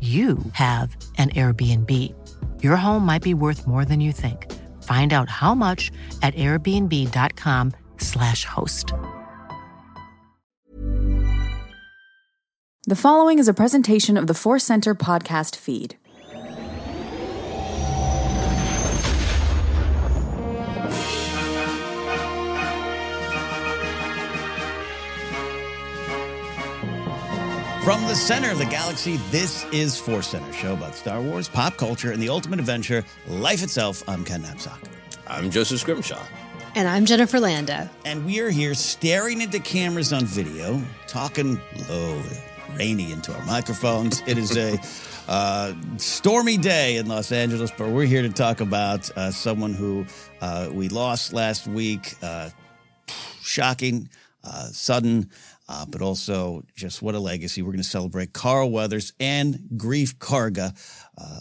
you have an Airbnb. Your home might be worth more than you think. Find out how much at airbnb.com/host. The following is a presentation of the Force Center podcast feed. From the center of the galaxy, this is Force Center, a show about Star Wars, pop culture, and the ultimate adventure, life itself. I'm Ken Napzok. I'm Joseph Scrimshaw. And I'm Jennifer Landa. And we are here staring into cameras on video, talking low, rainy into our microphones. It is a stormy day in Los Angeles, but we're here to talk about someone who we lost last week. Shocking, sudden. But also, just what a legacy. We're going to celebrate Carl Weathers and Greef Karga,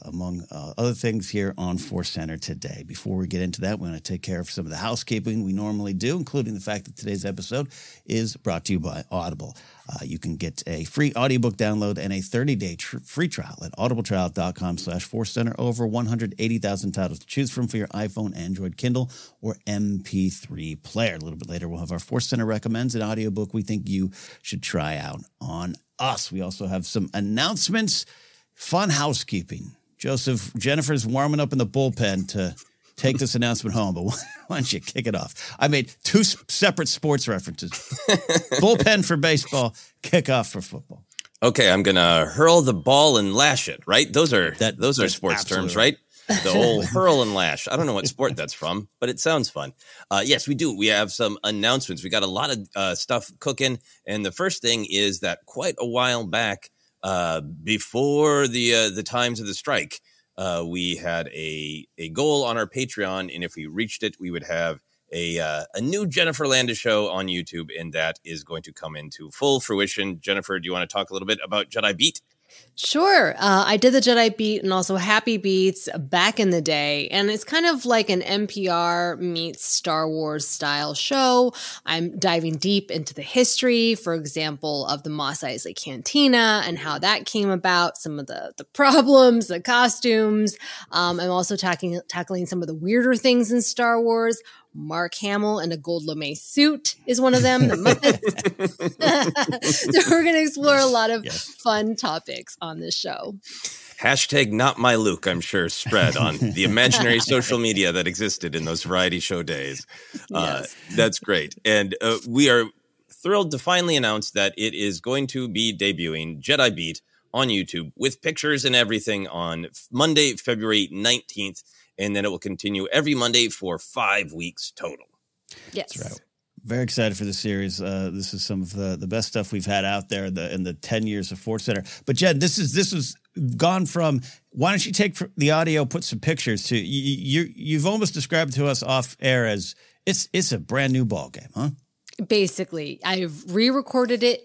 among other things, here on Force Center today. Before we get into that, we're going to take care of some of the housekeeping we normally do, including the fact that today's episode is brought to you by Audible. You can get a free audiobook download and a 30-day free trial at audibletrial.com/ForceCenter. Over 180,000 titles to choose from for your iPhone, Android, Kindle, or MP3 player. A little bit later, we'll have our Force Center Recommends, an audiobook we think you should try out on us. We also have some announcements. Fun housekeeping. Joseph, Jennifer's warming up in the bullpen to take this announcement home, but why don't you kick it off? I made two separate sports references. Bullpen for baseball, kickoff for football. Okay, I'm going to hurl the ball and lash it, right? Those are sports terms, right? The old hurl and lash. I don't know what sport that's from, but it sounds fun. Yes, we do. We have some announcements. We got a lot of stuff cooking. And the first thing is that quite a while back, Before the times of the strike, we had a goal on our Patreon, and if we reached it, we would have a new Jennifer Landa show on YouTube, and that is going to come into full fruition. Jennifer, do you want to talk a little bit about Jedi Beat? Sure. I did the Jedi Beat and also Happy Beats back in the day. And it's kind of like an NPR meets Star Wars style show. I'm diving deep into the history, for example, of the Mos Eisley Cantina and how that came about, some of the problems, the costumes. I'm also tackling some of the weirder things in Star Wars. Mark Hamill in a gold lame suit is one of them. The Muppets. So we're going to explore a lot of fun topics on this show. Hashtag not my Luke, I'm sure, spread on the imaginary social media that existed in those variety show days. Yes. That's great. And we are thrilled to finally announce that it is going to be debuting Jedi Beat on YouTube with pictures and everything on Monday, February 19th. And then it will continue every Monday for 5 weeks total. Yes. That's right. Very excited for the series. This is some of the best stuff we've had out there in the 10 years of Force Center. But Jen, this was gone from, why don't you take the audio, put some pictures to, you've almost described to us off air as it's a brand new ball game, huh? Basically, I've re-recorded it.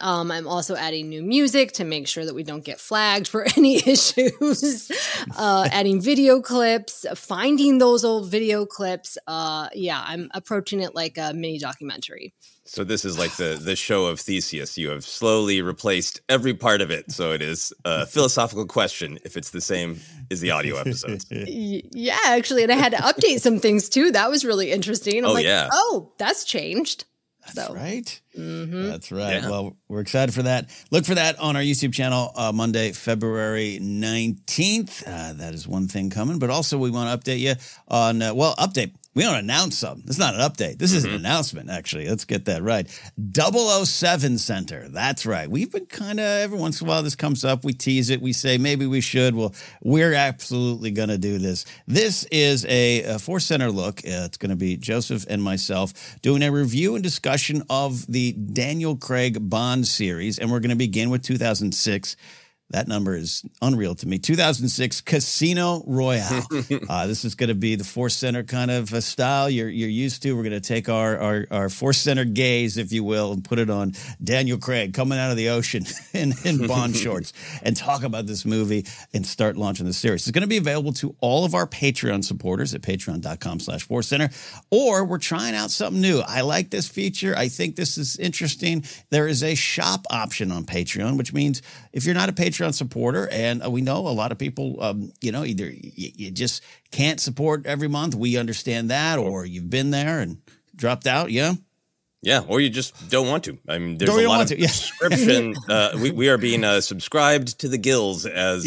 I'm also adding new music to make sure that we don't get flagged for any issues, adding video clips, finding those old video clips. I'm approaching it like a mini documentary. So this is like the show of Theseus. You have slowly replaced every part of it. So it is a philosophical question if it's the same as the audio episodes. Yeah, actually. And I had to update some things, too. That was really interesting. I'm that's changed. That's right. Mm-hmm. That's right. Yeah. Well, we're excited for that. Look for that on our YouTube channel Monday, February 19th. That is one thing coming. But also we want to update you on, We don't announce something. It's not an update. This is an announcement, actually. Let's get that right. 007 Center. That's right. We've been kind of, every once in a while this comes up. We tease it. We say maybe we should. Well, we're absolutely going to do this. This is a Force Center look. It's going to be Joseph and myself doing a review and discussion of the Daniel Craig Bond series. And we're going to begin with 2006. That number is unreal to me. 2006 Casino Royale. This is going to be the Force Center kind of a style you're used to. We're going to take our Force Center gaze, if you will, and put it on Daniel Craig coming out of the ocean in Bond shorts and talk about this movie and start launching the series. It's going to be available to all of our Patreon supporters at patreon.com/Force Center. Or we're trying out something new. I like this feature. I think this is interesting. There is a shop option on Patreon, which means if you're not a Patreon supporter, and we know a lot of people, either you just can't support every month. We understand that, or you've been there and dropped out. Yeah, or you just don't want to. I mean, there's a lot of subscription. We are being subscribed to the gills as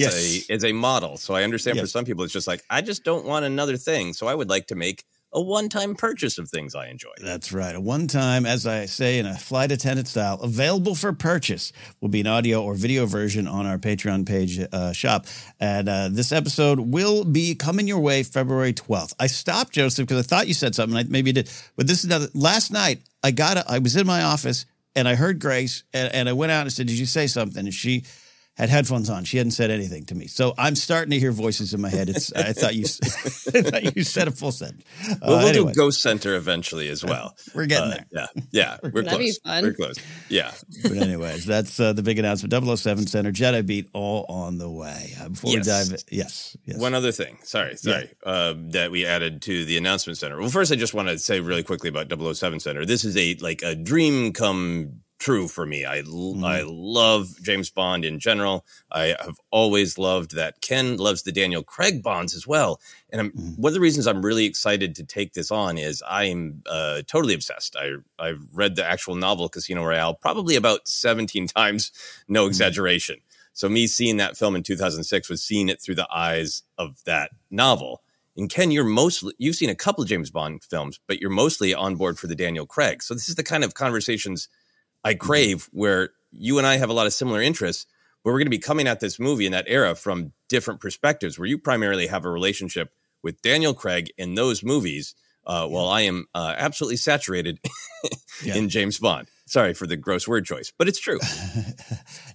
a model. So I understand for some people, it's just like, I just don't want another thing. So I would like to make a one-time purchase of things I enjoy. That's right. A one-time, as I say in a flight attendant style, available for purchase will be an audio or video version on our Patreon page shop. And this episode will be coming your way February 12th. I stopped, Joseph, because I thought you said something. Maybe you did. But this is another. Last night, I was in my office, and I heard Grace, and I went out and said, did you say something? And she had headphones on. She hadn't said anything to me. So I'm starting to hear voices in my head. I thought you said a full sentence. Well, we'll do Ghost Center eventually as well. We're getting there. Yeah. We're close. That'd be fun. We're close. Yeah. But anyways, that's the big announcement. 007 Center, Jedi Beat, all on the way. Before we dive in, yes. One other thing. Sorry. Yeah. That we added to the announcement center. Well, first I just want to say really quickly about 007 Center. This is a dream come true for me. I love James Bond in general. I have always loved that. Ken loves the Daniel Craig Bonds as well. And one of the reasons I'm really excited to take this on is I'm totally obsessed. I've read the actual novel Casino Royale probably about 17 times, no exaggeration. So me seeing that film in 2006 was seeing it through the eyes of that novel. And Ken, you've seen a couple of James Bond films, but you're mostly on board for the Daniel Craig. So this is the kind of conversations I crave, where you and I have a lot of similar interests, but we're going to be coming at this movie in that era from different perspectives, where you primarily have a relationship with Daniel Craig in those movies, while I am absolutely saturated in James Bond. Sorry for the gross word choice, but it's true.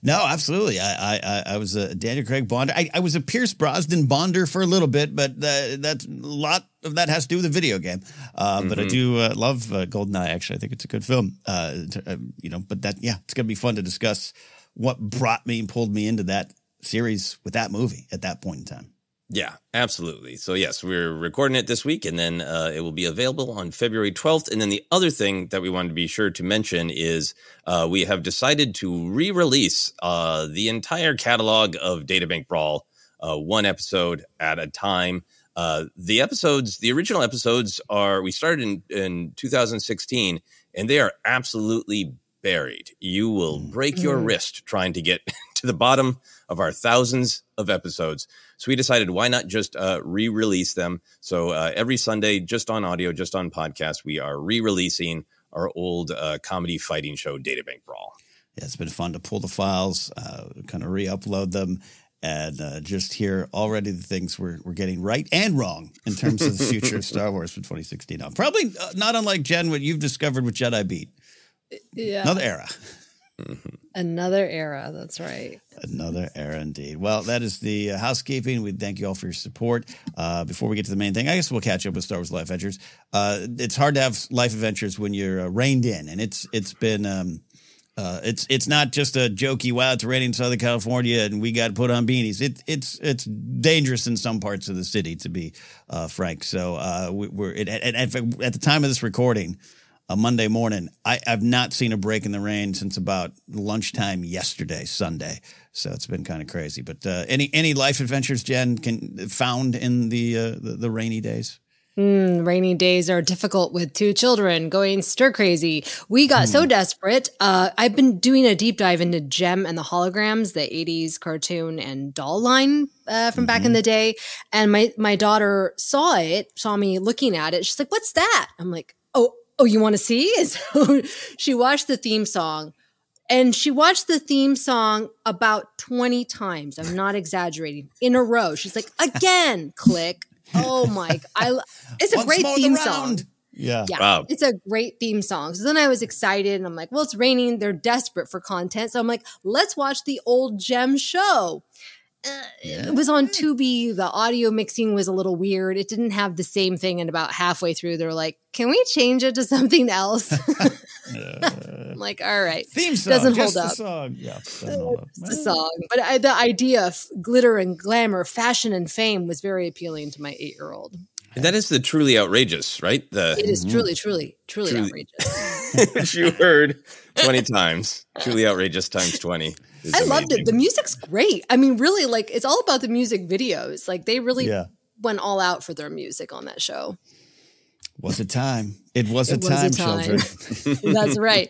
No, absolutely. I was a Daniel Craig Bonder. I was a Pierce Brosnan Bonder for a little bit, but that's a lot of that has to do with the video game. But I do love GoldenEye, actually. I think it's a good film. It's going to be fun to discuss what brought me and pulled me into that series with that movie at that point in time. Yeah, absolutely. So, yes, we're recording it this week, and then it will be available on February 12th. And then the other thing that we wanted to be sure to mention is we have decided to re-release the entire catalog of Databank Brawl, one episode at a time. The original episodes we started in 2016, and they are absolutely buried. You will break your wrist trying to get to the bottom of our thousands of episodes. So we decided, why not just re-release them? So every Sunday, just on audio, just on podcast, we are re-releasing our old comedy fighting show, Databank Brawl. Yeah, it's been fun to pull the files, kind of re-upload them, and just hear already the things we're getting right and wrong in terms of the future of Star Wars from 2016 on. Probably not unlike, Jen, what you've discovered with Jedi Beat. Yeah. Another era. Mm-hmm. Another era. That's right. Another era indeed. Well, that is the housekeeping. We thank you all for your support. Before we get to the main thing, I guess we'll catch up with Star Wars Life Adventures. It's hard to have Life Adventures when you're reined in, and it's been it's not just a jokey. Wow, it's raining in Southern California, and we got to put on beanies. It's dangerous in some parts of the city, to be frank. So at the time of this recording, a Monday morning, I've not seen a break in the rain since about lunchtime yesterday, Sunday. So it's been kind of crazy. But any life adventures, Jen, found in the rainy days? Rainy days are difficult with two children going stir crazy. We got so desperate. I've been doing a deep dive into Gem and the Holograms, the 80s cartoon and doll line from back in the day. And my daughter saw me looking at it. She's like, "What's that?" I'm like, "Oh, you want to see?" And so she watched the theme song, about 20 times. I'm not exaggerating. In a row. She's like, "Again," click. Oh my! It's a great theme song. Yeah. Wow. It's a great theme song. So then I was excited, and I'm like, "Well, it's raining. They're desperate for content." So I'm like, "Let's watch the old Gem show." It was on Tubi. The audio mixing was a little weird. It didn't have the same thing. And about halfway through, they're like, "Can we change it to something else?" I'm like, all right. Theme song. Doesn't hold up. Song. Yeah, doesn't hold up. It's the song. But the idea of glitter and glamour, fashion and fame was very appealing to my 8-year-old. And that is the truly outrageous, right? It is truly outrageous. Which you heard 20 times. Truly outrageous times 20. I loved it. The music's great. I mean, really, like, it's all about the music videos. Like, they really went all out for their music on that show. Was a time. It was a time, children. That's right.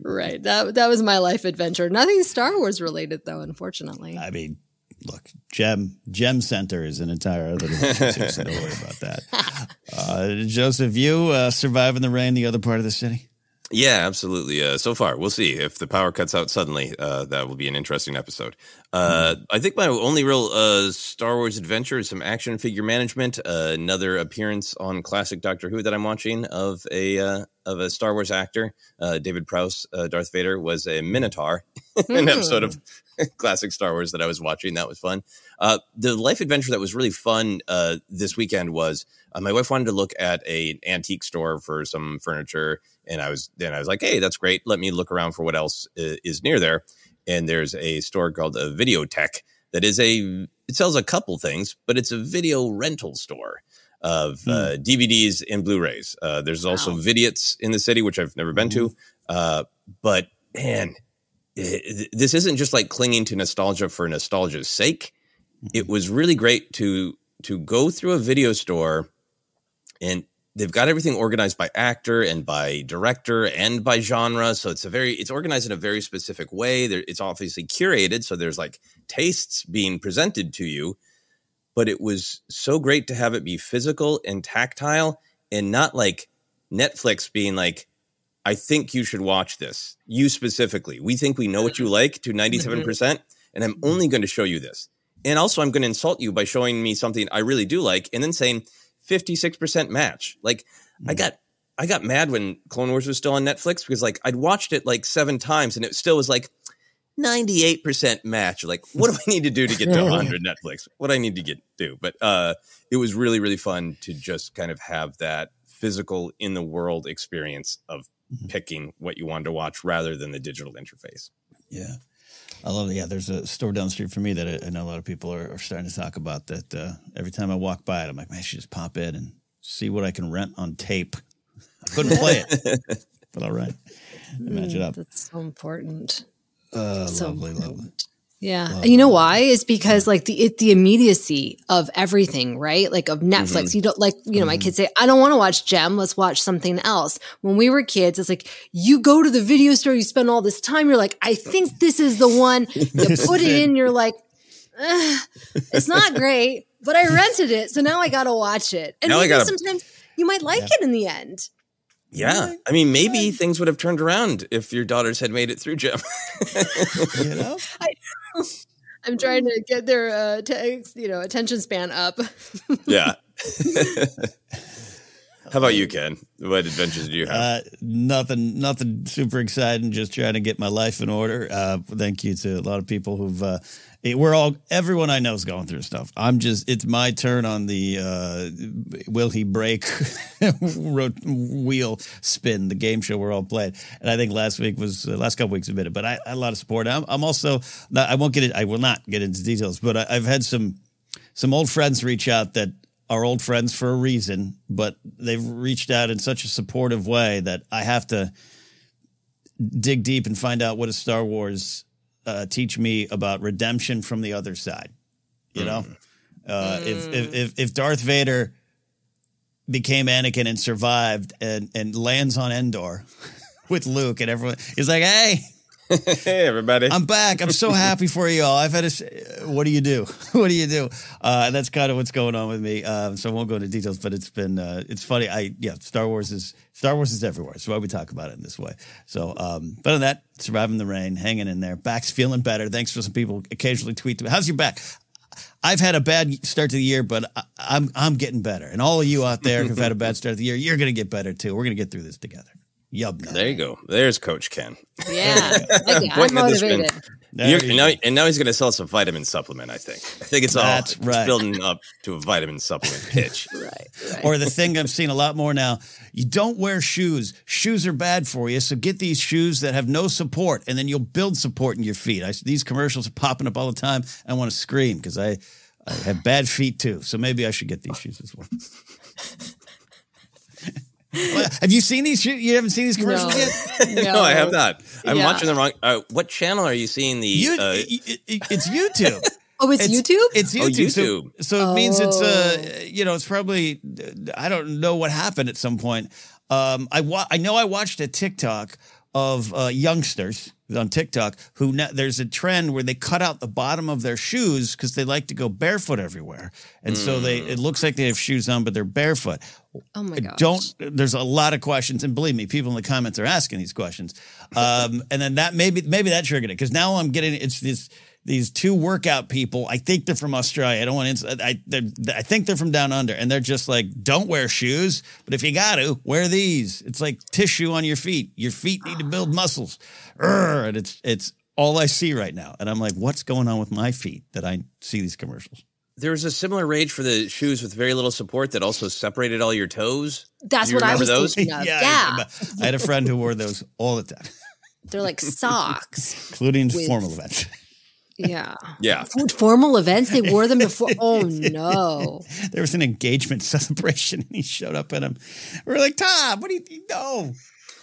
Right. That was my life adventure. Nothing Star Wars related, though, unfortunately. I mean, look, Gem Center is an entire other dimension, so don't worry about that. Joseph, you surviving the rain, the other part of the city? Yeah, absolutely. So far, we'll see. If the power cuts out suddenly, that will be an interesting episode. I think my only real Star Wars adventure is some action figure management. Another appearance on classic Doctor Who that I'm watching of a Star Wars actor. David Prowse, Darth Vader, was a Minotaur in an episode of classic Star Wars that I was watching. That was fun. The life adventure that was really fun this weekend was my wife wanted to look at an antique store for some furniture. And I was like, "Hey, that's great. Let me look around for what else is near there." And there's a store called a Videotech that it sells a couple things, but it's a video rental store of DVDs and Blu-rays. There's also Vidiots in the city, which I've never been to. But man, this isn't just like clinging to nostalgia for nostalgia's sake. It was really great to go through a video store, and they've got everything organized by actor and by director and by genre. So it's organized in a very specific way. It's obviously curated. So there's like tastes being presented to you, but it was so great to have it be physical and tactile and not like Netflix being like, "I think you should watch this. You specifically, we think we know what you like to 97%. And I'm only going to show you this. And also I'm going to insult you by showing me something I really do like and then saying, 56% match." Like I got I got mad when Clone Wars was still on Netflix because like I'd watched it like 7 times and it still was like 98% match. Like, what do I need to do to get to 100 Netflix? What do I need to get to? But it was really, really fun to just kind of have that physical in the world experience of picking what you wanted to watch rather than the digital interface. Yeah. I love it. Yeah, there's a store down the street from me that I know a lot of people are starting to talk about that every time I walk by it, I'm like, man, I should just pop in and see what I can rent on tape. I couldn't play it, but all right. Match it up. That's so important. Lovely. Yeah. Lovely. And you know why? It's because like the immediacy of everything, right? Like of Netflix, you don't like, you know, my kids say, I don't want to watch Gem. Let's watch something else. When we were kids, it's like, you go to the video store, you spend all this time. You're like, I think this is the one. You put it in. You're like, it's not great, but I rented it. So now I got to watch it. And sometimes you might like it in the end. Yeah. I mean, maybe things would have turned around if your daughters had made it through Gem. You know? I'm trying to get their attention span up. Yeah. How about you, Ken? What adventures do you have? Nothing super exciting. Just trying to get my life in order. Thank you to a lot of people who've everyone I know is going through stuff. It's my turn on the will he break wheel spin, the game show we're all playing. And I think last couple weeks have been it, but I had a lot of support. I'm also, I will not get into details, but I've had some old friends reach out that are old friends for a reason, but they've reached out in such a supportive way that I have to dig deep and find out what is Star Wars teach me about redemption from the other side. You know, if Darth Vader became Anakin and survived and lands on Endor with Luke and everyone, he's like, hey everybody, I'm back. I'm so happy for you all. What do you do? And that's kind of what's going on with me. So I won't go into details, but it's been, it's funny. Star Wars is everywhere. That's why we talk about it in this way. So, but other than that, surviving the rain, hanging in there, back's feeling better. Thanks for some people occasionally tweet to me, how's your back? I've had a bad start to the year, but I'm getting better. And all of you out there who've had a bad start to the year, you're going to get better too. We're going to get through this together. Yubna. There you go. There's Coach Ken. Yeah. I'm motivated. And now he's going to sell us a vitamin supplement, I think. I think it's all building up to a vitamin supplement pitch. Right. Or the thing I'm seeing a lot more now, you don't wear shoes. Shoes are bad for you, so get these shoes that have no support, and then you'll build support in your feet. These commercials are popping up all the time. I want to scream because I have bad feet too, so maybe I should get these shoes as well. Have you seen these? You haven't seen these commercials yet? No, I have not. I'm watching the wrong. What channel are you seeing? It's YouTube. Oh, it's YouTube. It's YouTube. Oh, YouTube. So it means it's it's probably, I don't know what happened at some point. I know I watched a TikTok of youngsters on TikTok there's a trend where they cut out the bottom of their shoes because they like to go barefoot everywhere, and so it looks like they have shoes on, but they're barefoot. Oh my gosh! There's a lot of questions, and believe me, people in the comments are asking these questions. And then that maybe that triggered it because now I'm getting these 2 workout people. I think they're from Australia. I don't want to. I think they're from down under, and they're just like, don't wear shoes, but if you got to, wear these. It's like tissue on your feet. Your feet need to build muscles. And it's all I see right now, and I'm like, what's going on with my feet that I see these commercials? There's a similar rage for the shoes with very little support that also separated all your toes. That's what I was thinking of. Yeah. I had a friend who wore those all the time. They're like socks. Including formal events. Yeah. Yeah. Formal events? They wore them before? Oh, no. There was an engagement celebration, and he showed up at him. We were like, Tom, what do you know?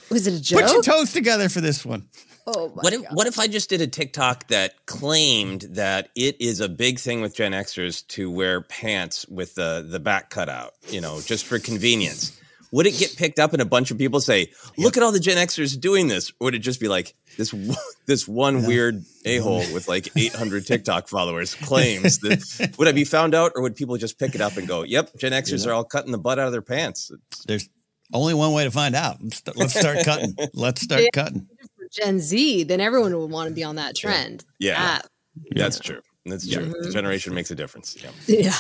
Was it a joke? Put your toes together for this one. Oh my God. What if I just did a TikTok that claimed that it is a big thing with Gen Xers to wear pants with the back cut out, you know, just for convenience? Would it get picked up and a bunch of people say, look at all the Gen Xers doing this? Or would it just be like this one weird a-hole with like 800 TikTok followers claims that? Would I be found out, or would people just pick it up and go, yep, Gen Xers are all cutting the butt out of their pants? There's only one way to find out. Let's start cutting. Gen Z, then everyone would want to be on that trend. Yeah. That's true. That's true. Mm-hmm. The generation makes a difference. Yeah.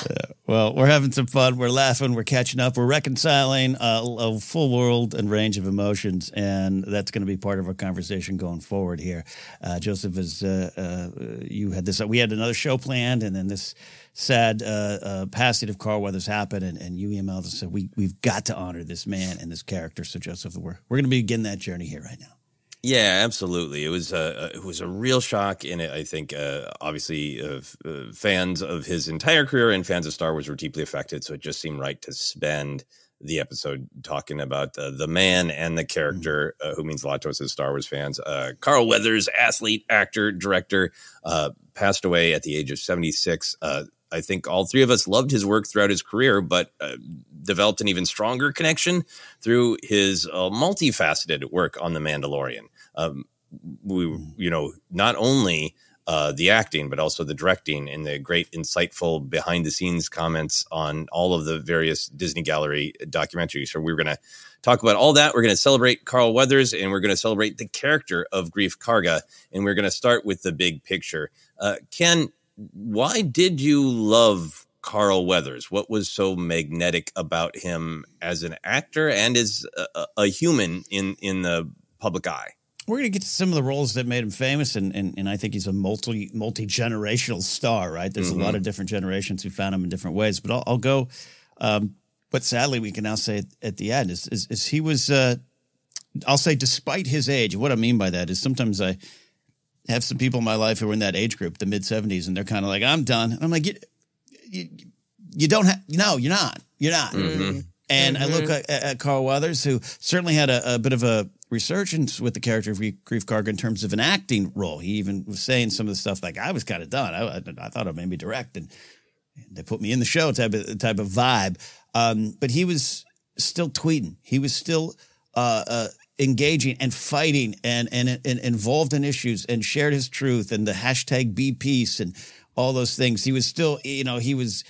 Well, we're having some fun. We're laughing. We're catching up. We're reconciling a full world and range of emotions, and that's going to be part of our conversation going forward here. Joseph, is you had this. We had another show planned, and then this sad passing of Carl Weathers happened, and you emailed us and said we've got to honor this man and this character. So, Joseph, we're going to begin that journey here right now. Yeah, absolutely. It was a real shock, and I think obviously fans of his entire career and fans of Star Wars were deeply affected. So it just seemed right to spend the episode talking about the man and the character who means a lot to us as Star Wars fans. Carl Weathers, athlete, actor, director, passed away at the age of 76. I think all three of us loved his work throughout his career, but developed an even stronger connection through his multifaceted work on The Mandalorian. Not only the acting, but also the directing and the great insightful behind-the-scenes comments on all of the various Disney Gallery documentaries. So we're going to talk about all that. We're going to celebrate Carl Weathers, and we're going to celebrate the character of Greef Karga, and we're going to start with the big picture. Ken, why did you love Carl Weathers? What was so magnetic about him as an actor and as a human in the public eye? We're going to get to some of the roles that made him famous, and I think he's a multi-generational star, right? There's a lot of different generations who found him in different ways, but I'll go. But sadly, we can now say at the end is he was, I'll say despite his age. What I mean by that is sometimes I have some people in my life who are in that age group, the mid-70s, and they're kind of like, I'm done. And I'm like, you don't have – no, you're not. You're not. Mm-hmm. And I look at Carl Weathers, who certainly had a bit of a resurgence with the character of Greef Karga in terms of an acting role. He even was saying some of the stuff like, I was kind of done. I thought it made me direct, and they put me in the show type of vibe. But he was still tweeting. He was still engaging and fighting and involved in issues and shared his truth and the hashtag Be Peace and all those things. He was still, he was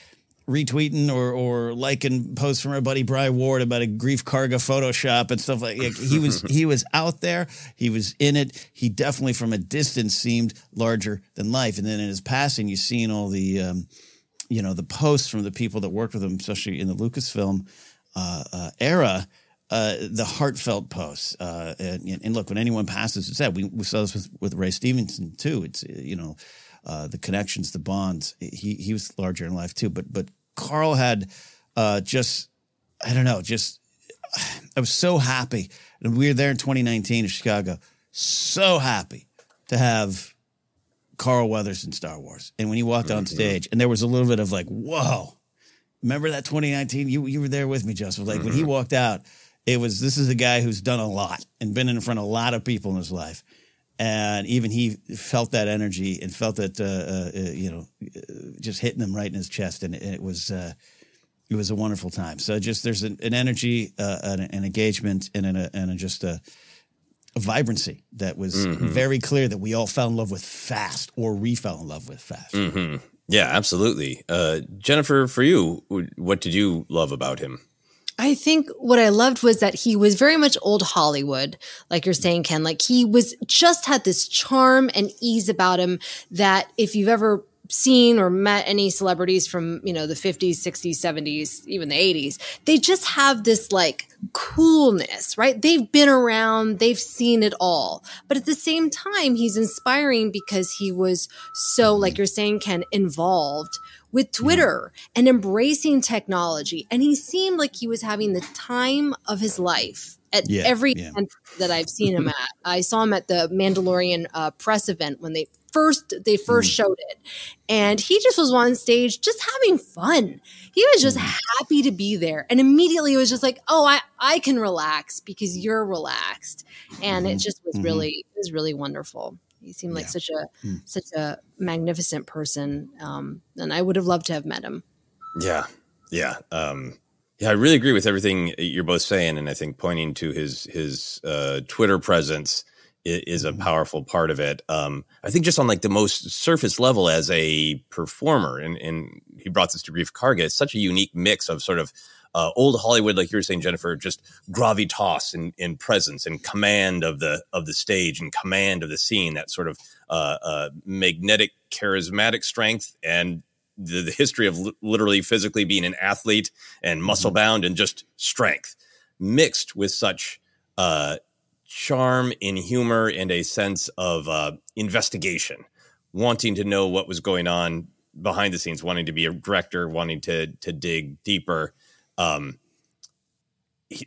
retweeting or liking posts from our buddy Bri Ward about a Greef Karga Photoshop and stuff like that. He was out there. He was in it. He definitely from a distance seemed larger than life. And then in his passing, you've seen all the, the posts from the people that worked with him, especially in the Lucasfilm era. The heartfelt posts. And look, when anyone passes, it's sad. We saw this with Ray Stevenson too. It's, the connections, the bonds. He was larger in life too. But Carl had I was so happy. And we were there in 2019 in Chicago. So happy to have Carl Weathers in Star Wars. And when he walked on stage, and there was a little bit of like, whoa, remember that 2019? You were there with me, Joseph. Like when he walked out, this is a guy who's done a lot and been in front of a lot of people in his life. And even he felt that energy and felt that, just hitting him right in his chest. And it was a wonderful time. So just there's an energy, an engagement and a vibrancy that was very clear that we all fell in love with fast or re-fell in love with fast. Mm-hmm. Yeah, absolutely. Jennifer, for you, what did you love about him? I think what I loved was that he was very much old Hollywood, like you're saying, Ken. Like he was just had this charm and ease about him that if you've ever seen or met any celebrities from, the 50s, 60s, 70s, even the 80s, they just have this like coolness, right? They've been around, they've seen it all. But at the same time, he's inspiring because he was so, like you're saying, Ken, involved with Twitter and embracing technology. And he seemed like he was having the time of his life at every event that I've seen him at. I saw him at the Mandalorian press event when they first showed it. And he just was on stage just having fun. He was just happy to be there. And immediately it was just like, oh, I can relax because you're relaxed. And it just was really wonderful. He seemed like such a magnificent person, and I would have loved to have met him. I really agree with everything you're both saying, and I think pointing to his Twitter presence is a powerful part of it. I think just on like the most surface level as a performer, and he brought this to Greef Karga, it's such a unique mix of sort of old Hollywood, like you were saying, Jennifer, just gravitas in presence and command of the stage and command of the scene, that sort of magnetic, charismatic strength, and the history of literally physically being an athlete and muscle bound and just strength mixed with such charm and humor and a sense of investigation, wanting to know what was going on behind the scenes, wanting to be a director, wanting to dig deeper.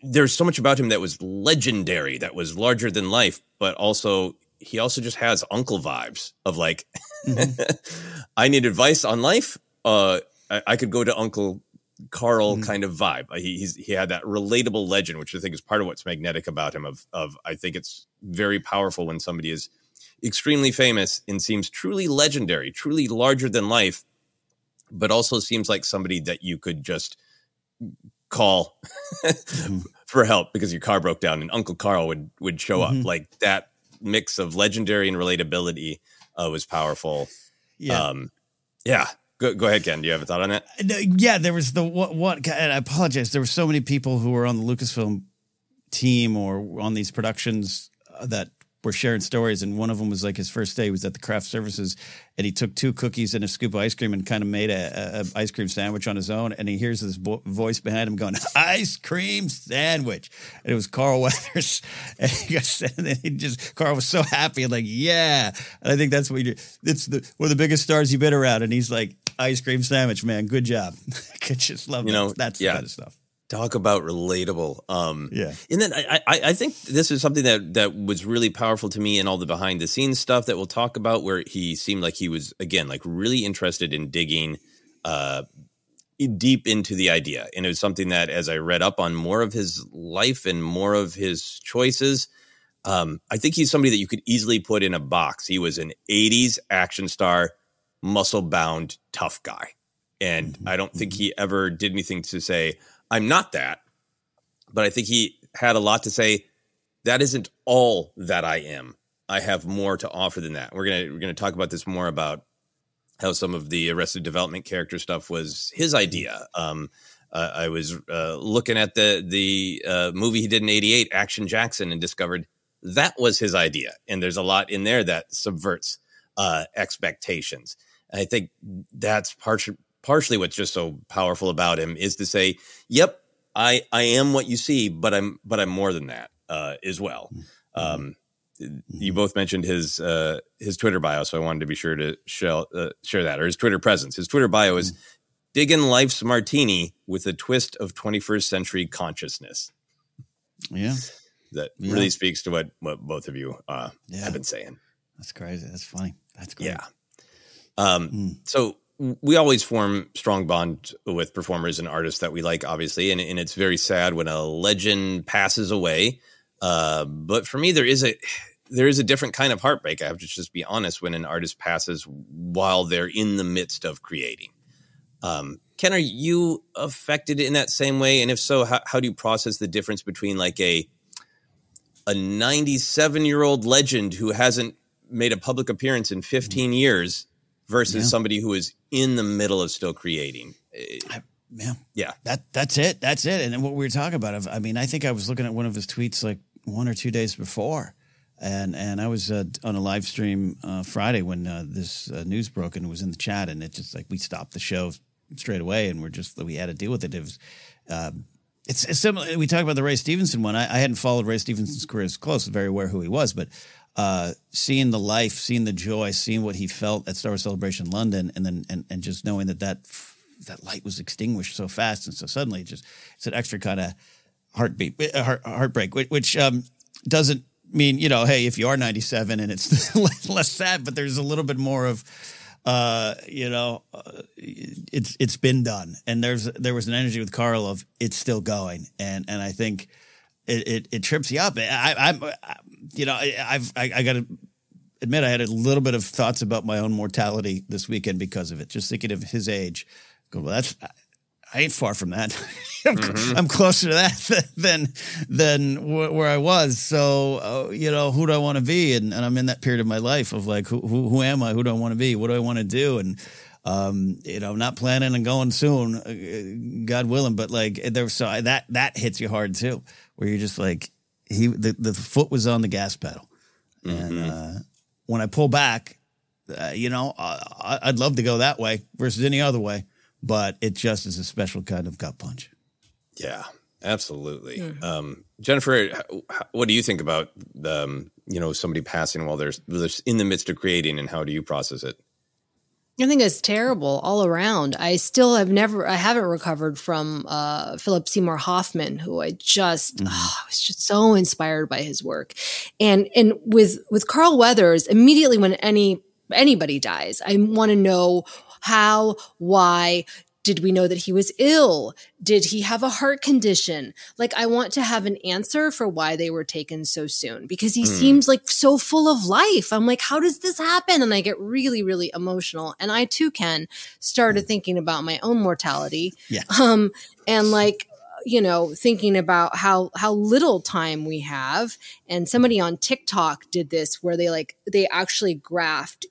There's so much about him that was legendary, that was larger than life, but also he also just has uncle vibes of like, I need advice on life. I could go to Uncle Carl kind of vibe. He had that relatable legend, which I think is part of what's magnetic about him. I think it's very powerful when somebody is extremely famous and seems truly legendary, truly larger than life, but also seems like somebody that you could just call for help because your car broke down and Uncle Carl would show up. Like that mix of legendary and relatability was powerful. Yeah. Go ahead, Ken. Do you have a thought on that? Yeah, there was the what, and I apologize. There were so many people who were on the Lucasfilm team or on these productions that were sharing stories. And one of them was like his first day was at the craft services and he took 2 cookies and a scoop of ice cream and kind of made a ice cream sandwich on his own. And he hears this voice behind him going, ice cream sandwich. And it was Carl Weathers. And Carl was so happy and like, yeah. And I think that's what you do. It's one of the biggest stars you've been around. And he's like, ice cream sandwich, man. Good job. I could just love that. That's the kind of stuff. Talk about relatable. And then I think this is something that was really powerful to me in all the behind the scenes stuff that we'll talk about, where he seemed like he was, again, like really interested in digging deep into the idea. And it was something that as I read up on more of his life and more of his choices, I think he's somebody that you could easily put in a box. He was an 80s action star, muscle-bound, tough guy. And I don't think he ever did anything to say, I'm not that, but I think he had a lot to say. That isn't all that I am. I have more to offer than that. We're gonna talk about this more about how some of the Arrested Development character stuff was his idea. I was looking at the movie he did in '88, Action Jackson, and discovered that was his idea. And there's a lot in there that subverts expectations. And I think that's partially what's just so powerful about him is to say, yep, I am what you see, but I'm more than that as well. You both mentioned his Twitter bio, so I wanted to be sure to share that, or his Twitter presence. His Twitter bio is digging life's martini with a twist of 21st century consciousness. Yeah. That really speaks to what both of you have been saying. That's crazy. That's funny. That's great. Yeah. So, we always form strong bond with performers and artists that we like, obviously. And it's very sad when a legend passes away. But for me, there is a different kind of heartbreak. I have to just be honest, when an artist passes while they're in the midst of creating. Ken, are you affected in that same way? And if so, how do you process the difference between like a 97-year-old legend who hasn't made a public appearance in 15 years versus somebody who is in the middle of still creating? That's it. And then what we were talking about, I mean, I think I was looking at one of his tweets like 1 or 2 days before, and I was on a live stream Friday when this news broke, and it was in the chat, and it just like we stopped the show straight away, and we had to deal with it. It was it's similar. We talked about the Ray Stevenson one. I hadn't followed Ray Stevenson's career as close, very aware who he was, but seeing the life, seeing the joy, seeing what he felt at Star Wars Celebration London, and then and just knowing that light was extinguished so fast and so suddenly, it's an extra kind of heartbreak, which doesn't mean, hey, if you are 97 and it's less sad, but there's a little bit more of it's been done, and there was an energy with Carl of it's still going, and I think it trips you up. I got to admit, I had a little bit of thoughts about my own mortality this weekend because of it. Just thinking of his age, I ain't far from that. I'm closer to that than where I was. So, who do I want to be? And I'm in that period of my life of like, who am I? Who do I want to be? What do I want to do? And Not planning on going soon, God willing, but like there, so that hits you hard too, where you're just like the foot was on the gas pedal. Mm-hmm. And when I pull back, I'd love to go that way versus any other way, but it just is a special kind of gut punch. Yeah, absolutely. Mm-hmm. Jennifer, what do you think about somebody passing while they're in the midst of creating, and how do you process it? I think it's terrible all around. I still have never, I haven't recovered from Philip Seymour Hoffman, who I was just so inspired by his work. And with Carl Weathers, immediately when anybody dies, I want to know how, why. Did we know that he was ill? Did he have a heart condition? Like, I want to have an answer for why they were taken so soon, because he seems like so full of life. I'm like, how does this happen? And I get really, really emotional. And I too, Ken, started thinking about my own mortality. Yeah. And like, thinking about how little time we have. And somebody on TikTok did this where they actually graphed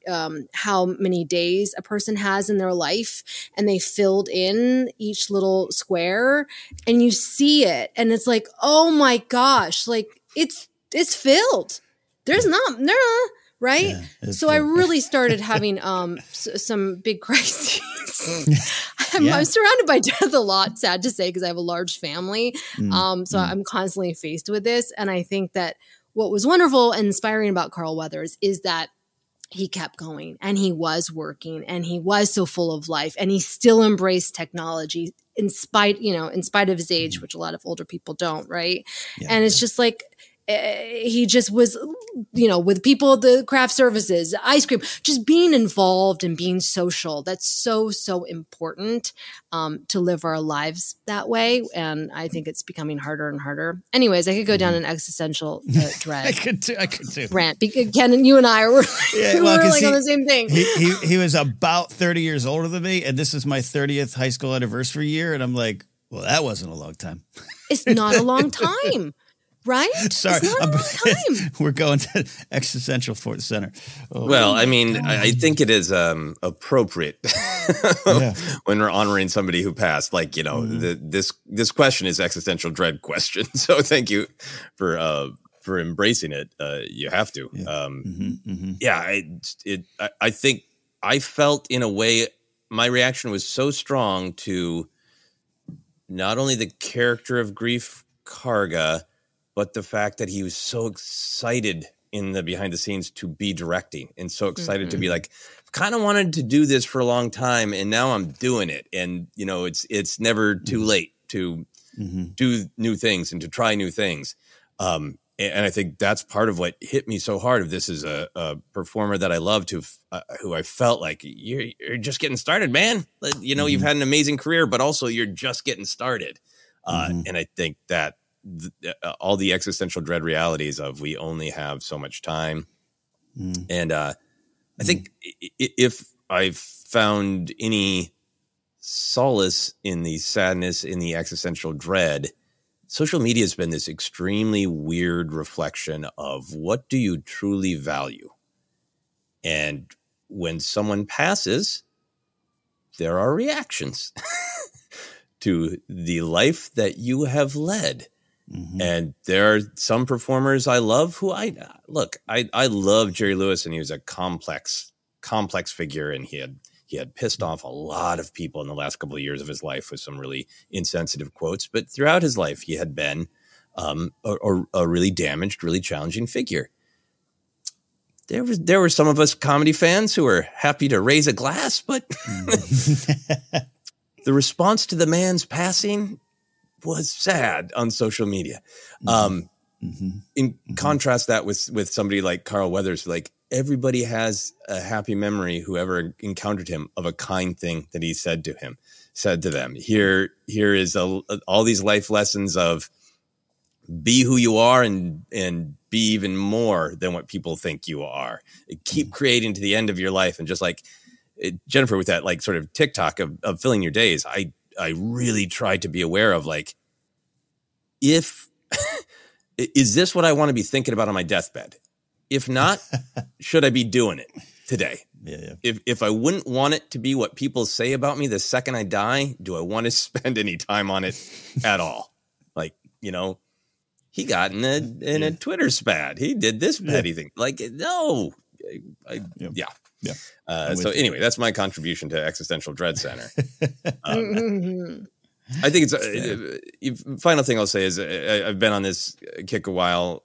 how many days a person has in their life, and they filled in each little square, and you see it. And it's like, oh my gosh, like it's filled. There's not, right? Yeah, so I really started having some big crises. I'm surrounded by death a lot, sad to say, because I have a large family. I'm constantly faced with this. And I think that what was wonderful and inspiring about Carl Weathers is that he kept going, and he was working, and he was so full of life, and he still embraced technology in spite of his age, which a lot of older people don't, right? Yeah, and it's just like, he just was, with people, the craft services, ice cream, just being involved and being social. That's so, so important to live our lives that way. And I think it's becoming harder and harder. Anyways, I could go down an existential dread. I could too. Rant. Ken, you and I were on the same thing. He was about 30 years older than me, and this is my 30th high school anniversary year. And I'm like, well, that wasn't a long time. It's not a long time. Right? Sorry. It's not a long time. We're going to existential Force Center. Oh, well, I mean, God. I think it is appropriate when we're honoring somebody who passed. Like, this question is existential dread question. So thank you for embracing it. You have to. Yeah. I think I felt, in a way, my reaction was so strong to not only the character of Greef Karga, but the fact that he was so excited in the behind the scenes to be directing, and so excited to be like, kind of wanted to do this for a long time, and now I'm doing it. And, it's never too late to do new things and to try new things. And I think that's part of what hit me so hard. If this is a performer that I loved, who I felt like, you're just getting started, man. You've had an amazing career, but also you're just getting started. And I think that, all the existential dread realities of we only have so much time. And I think if I've found any solace in the sadness, in the existential dread, social media has been this extremely weird reflection of what do you truly value? And when someone passes, there are reactions to the life that you have led. Mm-hmm. And there are some performers I love who I love Jerry Lewis, and he was a complex figure. And he had pissed off a lot of people in the last couple of years of his life with some really insensitive quotes. But throughout his life, he had been a really damaged, really challenging figure. There were some of us comedy fans who were happy to raise a glass, but the response to the man's passing was sad on social media. In contrast that with somebody like Carl Weathers, like everybody has a happy memory, whoever encountered him, of a kind thing that he said to them. Here is all these life lessons of be who you are and be even more than what people think you are. Keep creating to the end of your life. And just like Jennifer with that, like sort of TikTok of filling your days, I really tried to be aware of, like, if is this what I want to be thinking about on my deathbed? If not, should I be doing it today? Yeah. If I wouldn't want it to be what people say about me the second I die, do I want to spend any time on it at all? Like, you know, he got in a Twitter spat. He did this petty thing. Like, no. Yeah. So anyway, that's my contribution to Existential Dread Center. I think it's final thing I'll say is I've been on this kick a while,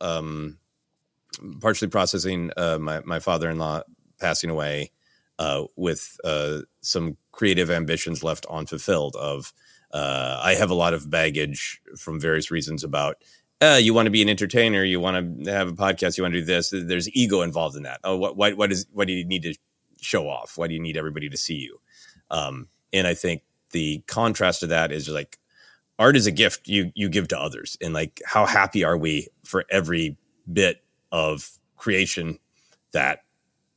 partially processing my father-in-law passing away with some creative ambitions left unfulfilled of I have a lot of baggage from various reasons about you want to be an entertainer, you want to have a podcast, you want to do this. There's ego involved in that. Oh, why do you need to show off? Why do you need everybody to see you? And I think the contrast to that is like art is a gift you give to others. And like, how happy are we for every bit of creation that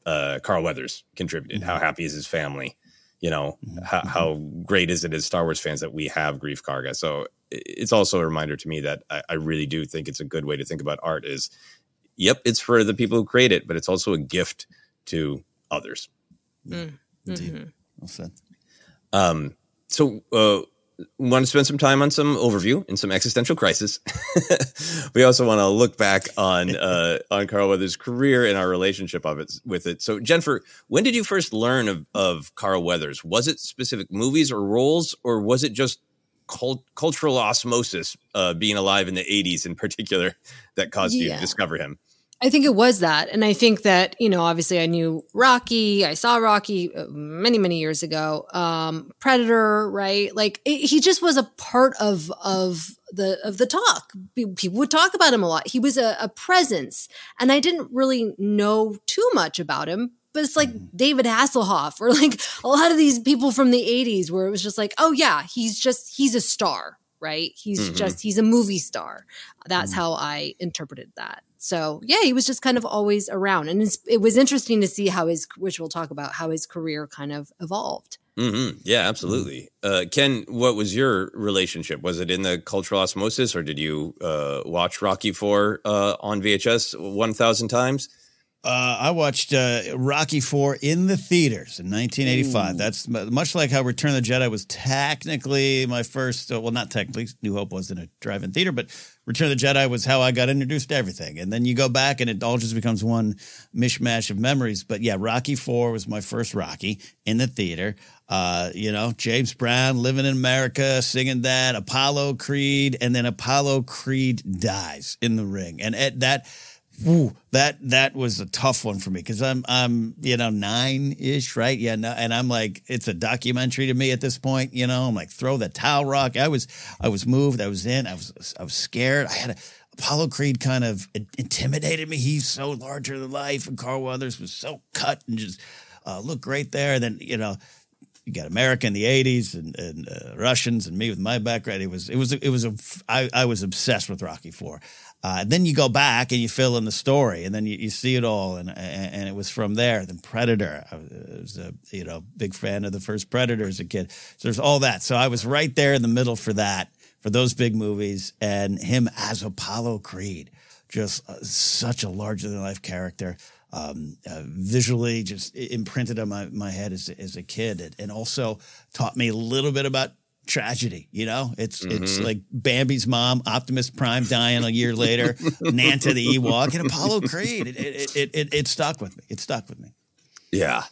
Carl Weathers contributed? Mm-hmm. How happy is his family? You know, mm-hmm. how great is it as Star Wars fans that we have Greef Karga? So it's also a reminder to me that I really do think it's a good way to think about art is, yep, it's for the people who create it, but it's also a gift to others. Mm-hmm. Indeed. Well said. So we want to spend some time on some overview and some existential crisis. We also want to look back on Carl Weathers' career and our relationship with it. So, Jennifer, when did you first learn of Carl Weathers? Was it specific movies or roles, or was it just cultural osmosis being alive in the 80s in particular that caused you to discover him? I think it was that. And I think that, you know, obviously I knew Rocky. I saw Rocky many, many years ago. Predator, right? Like he just was a part of the talk. People would talk about him a lot. He was a presence, and I didn't really know too much about him. But it's like David Hasselhoff or like a lot of these people from the 80s where it was just like, oh yeah, he's a star, right? He's mm-hmm. He's a movie star. That's how I interpreted that. So yeah, he was just kind of always around, and it was interesting to see how his career kind of evolved. Mm-hmm. Yeah, absolutely. Ken, what was your relationship? Was it in the cultural osmosis, or did you watch Rocky 4 on VHS 1,000 times? I watched Rocky 4 in the theaters in 1985. Ooh. That's much like how Return of the Jedi was technically my first, well, not technically, New Hope was in a drive-in theater, but Return of the Jedi was how I got introduced to everything. And then you go back and it all just becomes one mishmash of memories. But yeah, Rocky 4 was my first Rocky in the theater. You know, James Brown, Living in America, singing that, Apollo Creed, and then Apollo Creed dies in the ring. And at that... Ooh, that was a tough one for me because I'm you know 9-ish, right? Yeah, no, and I'm like it's a documentary to me at this point, you know. I'm like throw the towel, Rock. I was moved. I was scared. I had Apollo Creed kind of intimidated me. He's so larger than life, and Carl Weathers was so cut and just looked great there. And then you know you got America in the 80s and Russians and me with my background. I was obsessed with Rocky IV. Then you go back and you fill in the story, and then you see it all, and it was from there. Then Predator, I was a big fan of the first Predator as a kid. So there's all that. So I was right there in the middle for that, for those big movies, and him as Apollo Creed, just such a larger than life character, visually just imprinted on my head as a kid, and also taught me a little bit about tragedy, you know, it's like Bambi's mom, Optimus Prime dying a year later, Nanta the Ewok, and Apollo Creed. It stuck with me. It stuck with me. Yeah,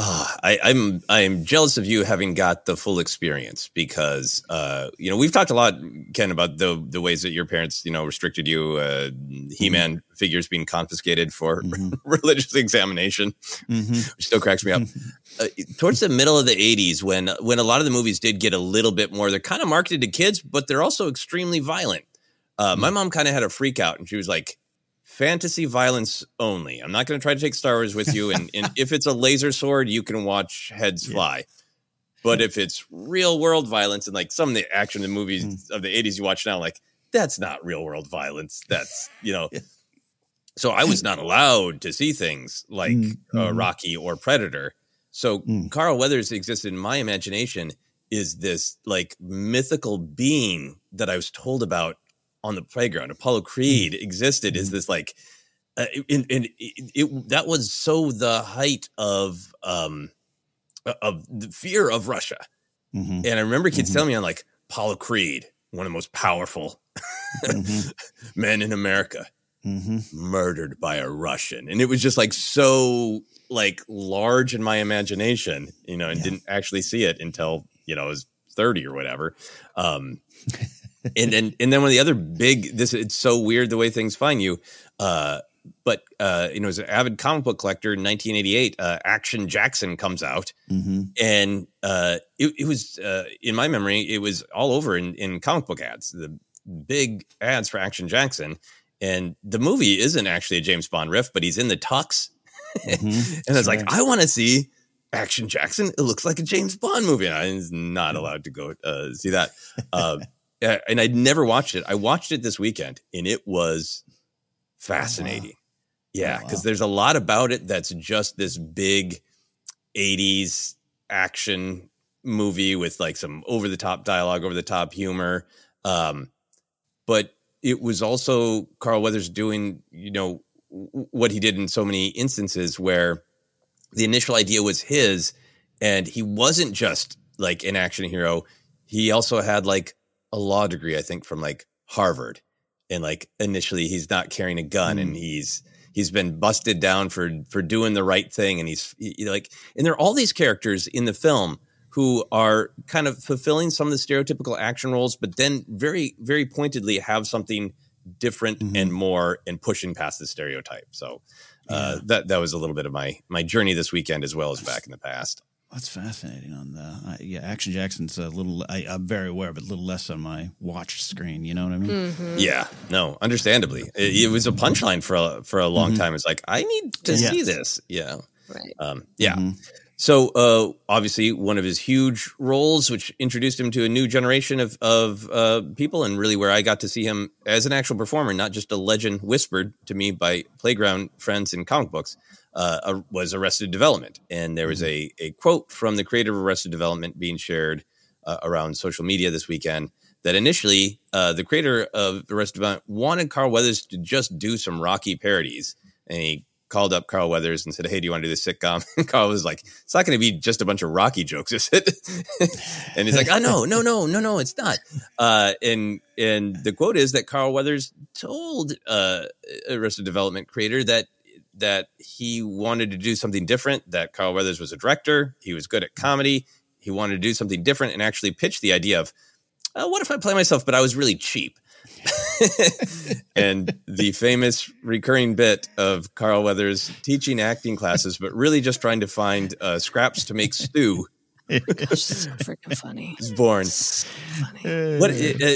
I'm jealous of you having got the full experience because you know we've talked a lot, Ken, about the ways that your parents restricted you, He-Man figures being confiscated for religious examination, which still cracks me up. Towards the middle of the 80s, when a lot of the movies did get a little bit more, they're kind of marketed to kids, but they're also extremely violent. My mom kind of had a freak out, and she was like, fantasy violence only. I'm not going to try to take Star Wars with you, and if it's a laser sword, you can watch heads fly. But if it's real-world violence, and like some of the action in the movies of the 80s you watch now, like, that's not real-world violence. That's, So I was not allowed to see things like Rocky or Predator. So Carl Weathers existed in my imagination is this like mythical being that I was told about on the playground. Apollo Creed existed as this like That was so the height of the fear of Russia. Mm-hmm. And I remember kids telling me, I'm like, Apollo Creed, one of the most powerful men in America, murdered by a Russian. And it was just like so like large in my imagination, you know, and didn't actually see it until, you know, I was 30 or whatever. And then one of the other big, it's so weird the way things find you. But you know, as an avid comic book collector in 1988, Action Jackson comes out, and it was in my memory, it was all over in comic book ads, the big ads for Action Jackson. And the movie isn't actually a James Bond riff, but he's in the tux, and I was like, I want to see Action Jackson. It looks like a James Bond movie. And I was not allowed to go see that, and I'd never watched it. I watched it this weekend, and it was fascinating. Wow. Yeah, because there's a lot about it that's just this big 80s action movie with like some over-the-top dialogue, over-the-top humor. But it was also Carl Weathers doing, you know, what he did in so many instances where the initial idea was his, and he wasn't just like an action hero. He also had like a law degree, I think, from like Harvard. And like initially he's not carrying a gun and he's been busted down for doing the right thing. And and there are all these characters in the film who are kind of fulfilling some of the stereotypical action roles, but then very, very pointedly have something different and more and pushing past the stereotype. So that was a little bit of my journey this weekend, as well as back in the past. That's fascinating. On the Action Jackson's a little, I'm very aware, but a little less on my watch screen. You know what I mean? Mm-hmm. Yeah. No. Understandably, it was a punchline for a long time. It's like I need to see this. Yeah. Right. Yeah. Mm-hmm. So obviously, one of his huge roles, which introduced him to a new generation of people, and really where I got to see him as an actual performer, not just a legend whispered to me by playground friends in comic books. Was Arrested Development, and there was a quote from the creator of Arrested Development being shared around social media this weekend that initially the creator of Arrested Development wanted Carl Weathers to just do some Rocky parodies, and he called up Carl Weathers and said, "Hey, do you want to do this sitcom?" And Carl was like, "It's not going to be just a bunch of Rocky jokes, is it?" And he's like, "Oh no, it's not." And the quote is that Carl Weathers told Arrested Development creator that he wanted to do something different, that Carl Weathers was a director, he was good at comedy, he wanted to do something different, and actually pitched the idea of, what if I play myself, but I was really cheap? And the famous recurring bit of Carl Weathers teaching acting classes, but really just trying to find scraps to make stew. Oh my gosh, so freaking funny. It's born. So funny. What,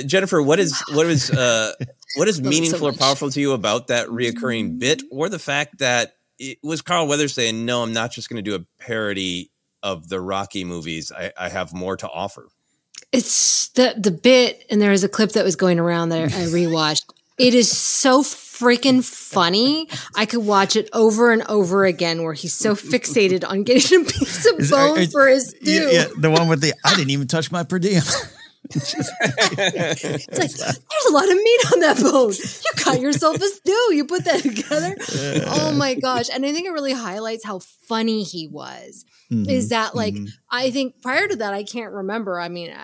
Jennifer, what is meaningful or powerful to you about that reoccurring bit, or the fact that it was Carl Weathers saying, no, I'm not just going to do a parody of the Rocky movies. I have more to offer. It's the bit, and there was a clip that was going around that I rewatched. It is so freaking funny. I could watch it over and over again where he's so fixated on getting a piece of bone for his stew. Yeah, the one with the, I didn't even touch my per diem. It's like, there's a lot of meat on that bone. You got yourself a stew. You put that together. Oh my gosh. And I think it really highlights how funny he was. Mm-hmm. Is that like, I think prior to that, I can't remember. I mean,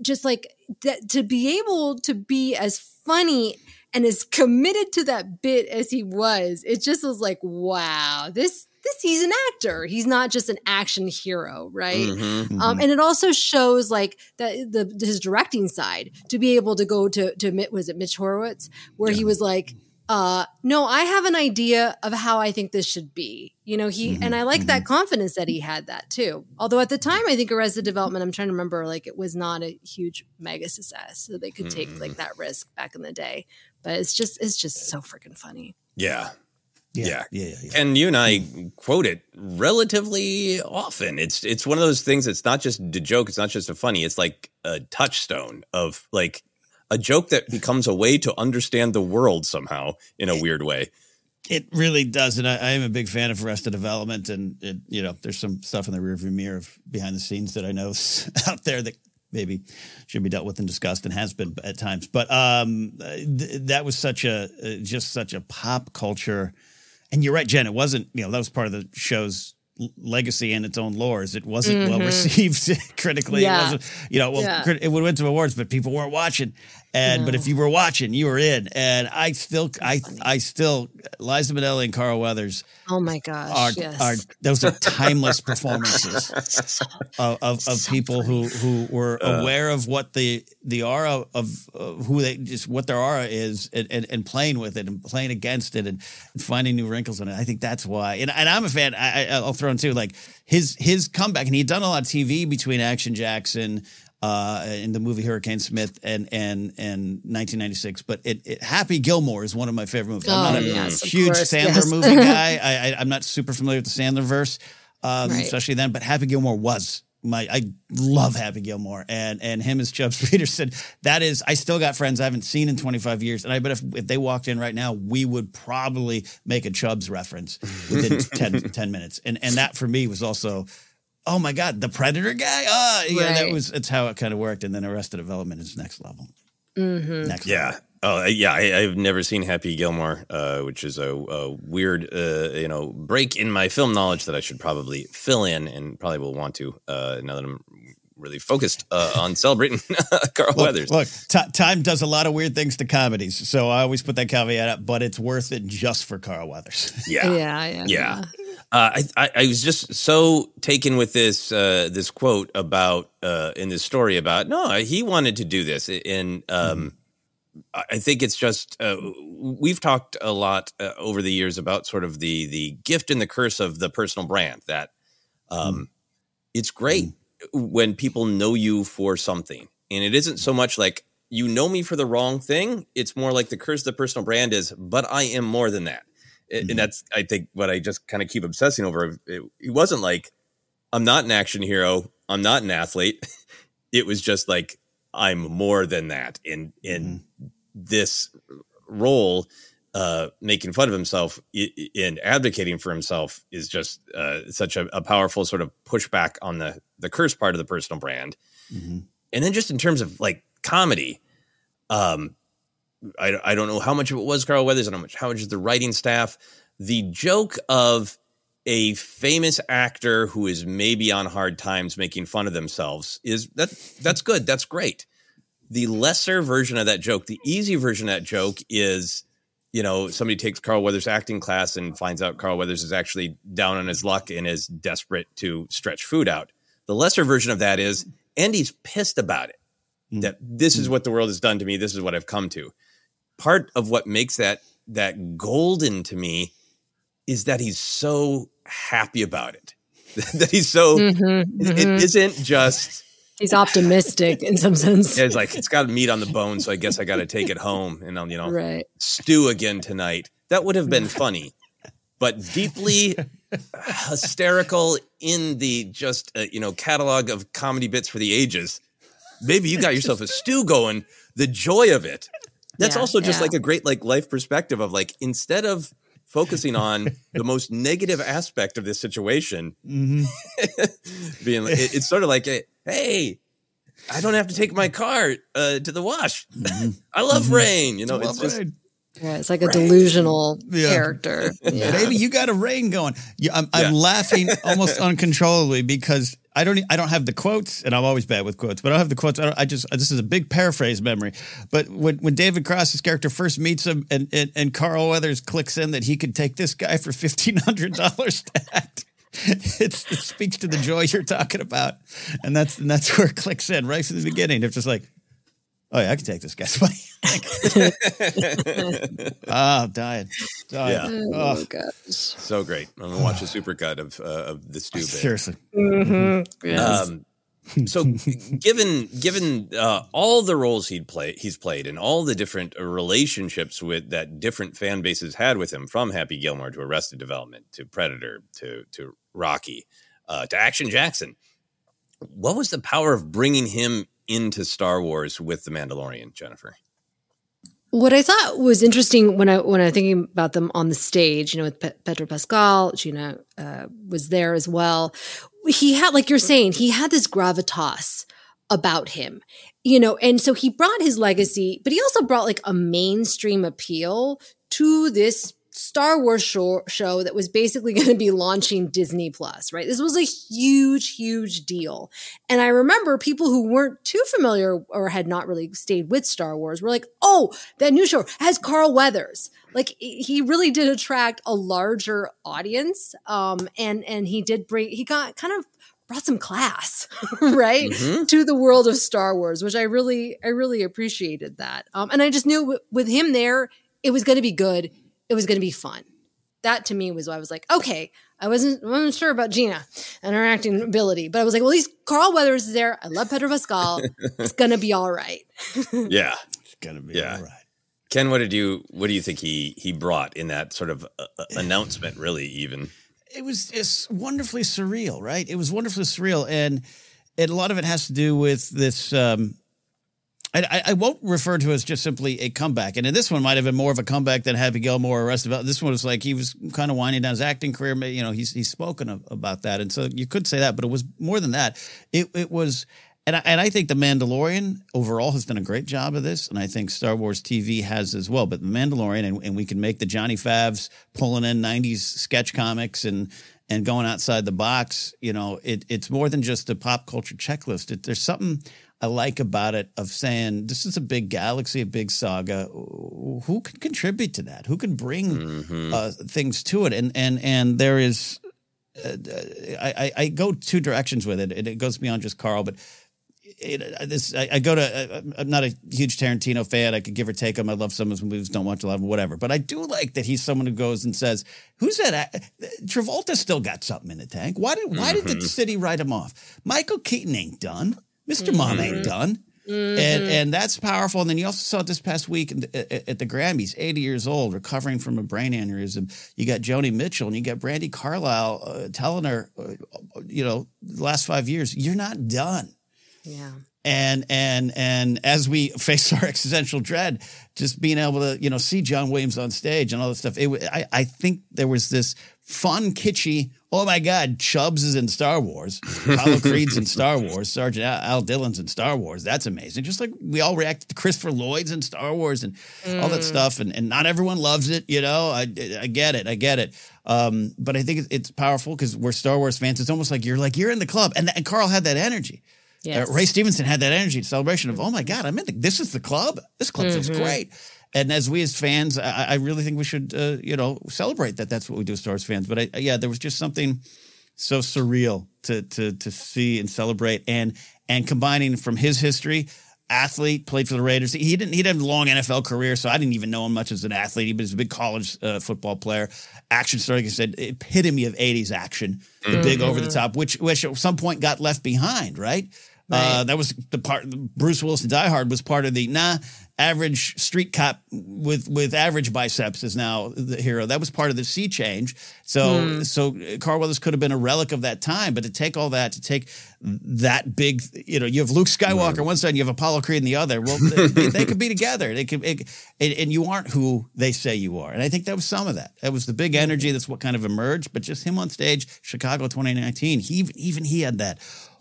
just like that, to be able to be as funny and as committed to that bit as he was, it just was like, wow, this he's an actor. He's not just an action hero, right? And it also shows like his directing side, to be able to go to was it Mitch Horowitz, where he was like, no, I have an idea of how I think this should be. You know, he and I like that confidence that he had that too. Although at the time, I think Arrested Development, I'm trying to remember, like it was not a huge mega success, so they could take like that risk back in the day. But it's just so freaking funny. Yeah. Yeah. And you and I quote it relatively often. It's one of those things that's not just a joke. It's not just a funny. It's like a touchstone of like a joke that becomes a way to understand the world somehow in a weird way. It really does. And I am a big fan of Arrested Development. And, you know, there's some stuff in the rearview mirror of behind the scenes that I know out there that maybe should be dealt with and discussed, and has been at times. But that was such a pop culture – And you're right, Jen, it wasn't, you know, that was part of the show's legacy and its own lores. It wasn't well received critically. Yeah. It wasn't, you know, it would win some awards, but people weren't watching. And but if you were watching, you were in. And I still Liza Minnelli and Carl Weathers. Oh my gosh, those are timeless performances of people who were aware of what the aura of who they just what their aura is and playing with it and playing against it and finding new wrinkles in it. I think that's why. And I'm a fan. I'll throw in too, like his comeback, and he'd done a lot of TV between Action Jackson. In the movie Hurricane Smith and 1996, but Happy Gilmore is one of my favorite movies. I'm not a huge Sandler movie guy. I'm not super familiar with the Sandler verse, especially then. But Happy Gilmore was I love Happy Gilmore and him as Chubbs Peterson. That is, I still got friends I haven't seen in 25 years, and I bet if they walked in right now, we would probably make a Chubbs reference within 10 minutes. And that for me was also. Oh my God, the Predator guy? Oh, yeah, that's how it kind of worked. And then Arrested Development is next level. Mm-hmm. Next level. Oh, yeah. I've never seen Happy Gilmore, which is a weird, break in my film knowledge that I should probably fill in and probably will want to now that I'm really focused on celebrating Carl Weathers. Look, time does a lot of weird things to comedies. So I always put that caveat up, but it's worth it just for Carl Weathers. Yeah. I was just so taken with this quote about in this story about he wanted to do this, and I think it's just we've talked a lot over the years about sort of the gift and the curse of the personal brand that it's great when people know you for something, and it isn't so much like you know me for the wrong thing. It's more like the curse of the personal brand is, but I am more than that. And that's, I think, what I just kind of keep obsessing over. It wasn't like, I'm not an action hero. I'm not an athlete. It was just like, I'm more than that. In this role, making fun of himself and advocating for himself is just such a powerful sort of pushback on the curse part of the personal brand. Mm-hmm. And then just in terms of like comedy, I don't know how much of it was Carl Weathers and how much is the writing staff. The joke of a famous actor who is maybe on hard times making fun of themselves is that's good. That's great. The lesser version of that joke, the easy version of that joke is, somebody takes Carl Weathers acting class and finds out Carl Weathers is actually down on his luck and is desperate to stretch food out. The lesser version of that is, and he's pissed about it, that this is what the world has done to me. This is what I've come to. Part of what makes that golden to me is that he's so happy about it. That he's so it isn't just he's optimistic in some sense. It's like it's got meat on the bone, so I guess I got to take it home and I'll stew again tonight. That would have been funny, but deeply hysterical in the just catalog of comedy bits for the ages. Maybe you got yourself a stew going. The joy of it. That's also just like a great life perspective of instead of focusing on the most negative aspect of this situation, being like, it's sort of like, hey, I don't have to take my car to the wash. I love rain. It's just rain. Yeah, it's like a delusional character. Yeah. Maybe you got a rain going. Yeah, I'm laughing almost uncontrollably because I don't have the quotes, and I'm always bad with quotes, but I don't have the quotes. This is a big paraphrase memory. But when David Cross's character first meets him and Carl Weathers clicks in that he could take this guy for $1,500 to act, it speaks to the joy you're talking about. And that's where it clicks in right from the beginning. It's just like, oh yeah, I can take this guy's money. Dying. Yeah. Oh gosh. So great. I'm gonna watch a supercut of the stew. Seriously. Mm-hmm. Yes. So given all the roles he's played, and all the different relationships with that different fan bases had with him, from Happy Gilmore to Arrested Development to Predator to Rocky to Action Jackson, what was the power of bringing him into Star Wars with The Mandalorian, Jennifer? What I thought was interesting when I was thinking about them on the stage, with Pedro Pascal, Gina was there as well. He had, like you're saying, he had this gravitas about him, and so he brought his legacy, but he also brought a mainstream appeal to this Star Wars show that was basically going to be launching Disney Plus, right? This was a huge, huge deal. And I remember people who weren't too familiar or had not really stayed with Star Wars were like, oh, that new show has Carl Weathers. Like, he really did attract a larger audience. And he did bring, he got kind of brought some class, right? Mm-hmm. To the world of Star Wars, which I really appreciated that. And I just knew with him there, it was going to be good. It was going to be fun. That to me was why I was like, okay, I wasn't sure about Gina and her acting ability, but I was like, well, at least Carl Weathers is there. I love Pedro Pascal. It's going to be all right. Yeah. It's going to be all right. Ken, what do you think he brought in that sort of announcement, really, even? It's wonderfully surreal, right? It was wonderfully surreal. And a lot of it has to do with this, I won't refer to it as just simply a comeback. And this one might have been more of a comeback than Happy Gilmore or Arrested Development. This one was like he was kind of winding down his acting career. You know, he's spoken about that. And so you could say that, but it was more than that. It was – and I think The Mandalorian overall has done a great job of this, and I think Star Wars TV has as well. But The Mandalorian, and we can make the Johnny Favs pulling in 90s sketch comics and going outside the box, you know, it's more than just a pop culture checklist. There's something – I like about it of saying this is a big galaxy, a big saga. Who can contribute to that? Who can bring things to it? And there is I go two directions with it. It goes beyond just Carl, but I'm not a huge Tarantino fan. I could give or take him. I love some of his movies, don't watch a lot of them, whatever. But I do like that he's someone who goes and says, who's that? Travolta still got something in the tank. Why did the city write him off? Michael Keaton ain't done. Mr. Mom ain't done. Mm-hmm. And that's powerful. And then you also saw it this past week at the Grammys, 80 years old, recovering from a brain aneurysm. You got Joni Mitchell and you got Brandy Carlisle telling her, you know, the last 5 years, you're not done. Yeah. And as we face our existential dread, just being able to, you know, see John Williams on stage and all that stuff. I think there was this fun, kitschy, oh my God, Chubbs is in Star Wars. Apollo Creed's in Star Wars. Sergeant Al Dillon's in Star Wars. That's amazing. Just like we all reacted to Christopher Lloyd's in Star Wars and all that stuff. And not everyone loves it, you know. I get it. But I think it's powerful because we're Star Wars fans. It's almost like you're in the club. And Carl had that energy. Yes. Ray Stevenson had that energy and celebration of, oh, my God, I'm in this is the club. This club feels great. And as we as fans, I really think we should, you know, celebrate that. That's what we do as Star Wars fans. But, there was just something so surreal to see and celebrate. And combining from his history, athlete, played for the Raiders. He didn't have a long NFL career, so I didn't even know him much as an athlete. He was a big college football player. Action star, like I said, epitome of 80s action, the big over-the-top, which at some point got left behind, right? That was the part. Bruce Willis in Die Hard was part of the average street cop with average biceps is now the hero. That was part of the sea change. So Carl Weathers could have been a relic of that time, but to take that big, you know, you have Luke Skywalker on one side, and you have Apollo Creed on the other. Well, they could be together. And you aren't who they say you are. And I think that was some of that. That was the big energy. That's what kind of emerged. But just him on stage, Chicago 2019. He had that.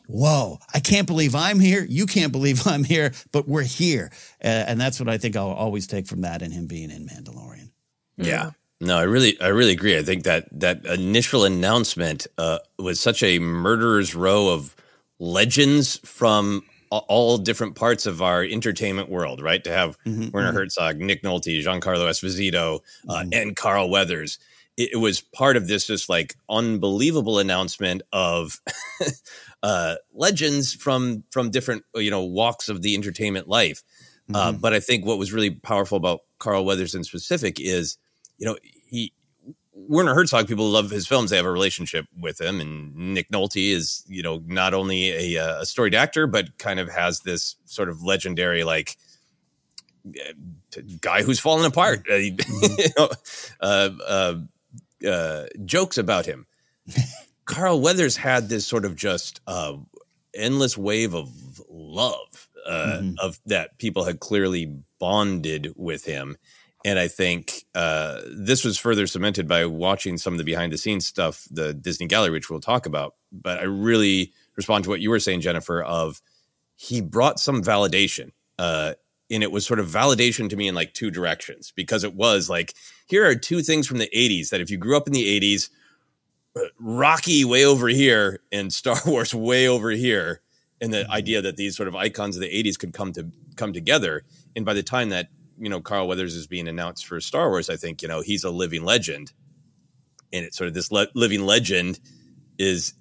Whoa, I can't believe I'm here. You can't believe I'm here, but we're here. And that's what I think I'll always take from that and him being in Mandalorian. Yeah. No, I really agree. I think that initial announcement was such a murderer's row of legends from all different parts of our entertainment world, right? To have Werner Herzog, Nick Nolte, Giancarlo Esposito, and Carl Weathers. It was part of this just like unbelievable announcement of legends from different, you know, walks of the entertainment life. But I think what was really powerful about Carl Weathers in specific is, you know, Werner Herzog, people love his films. They have a relationship with him. And Nick Nolte is, you know, not only a storied actor, but kind of has this sort of legendary, like, guy who's fallen apart, you know, jokes about him. Carl Weathers had this sort of just endless wave of love of that people had clearly bonded with him. And I think this was further cemented by watching some of the behind the scenes stuff, the Disney Gallery, which we'll talk about. But I really respond to what you were saying, Jennifer, of he brought some validation And it was sort of validation to me in like two directions, because it was like, here are two things from the 80s that if you grew up in the 80s, Rocky way over here and Star Wars way over here. And the idea that these sort of icons of the 80s could come together. And by the time that, you know, Carl Weathers is being announced for Star Wars, I think, you know, he's a living legend. And it's sort of this living legend is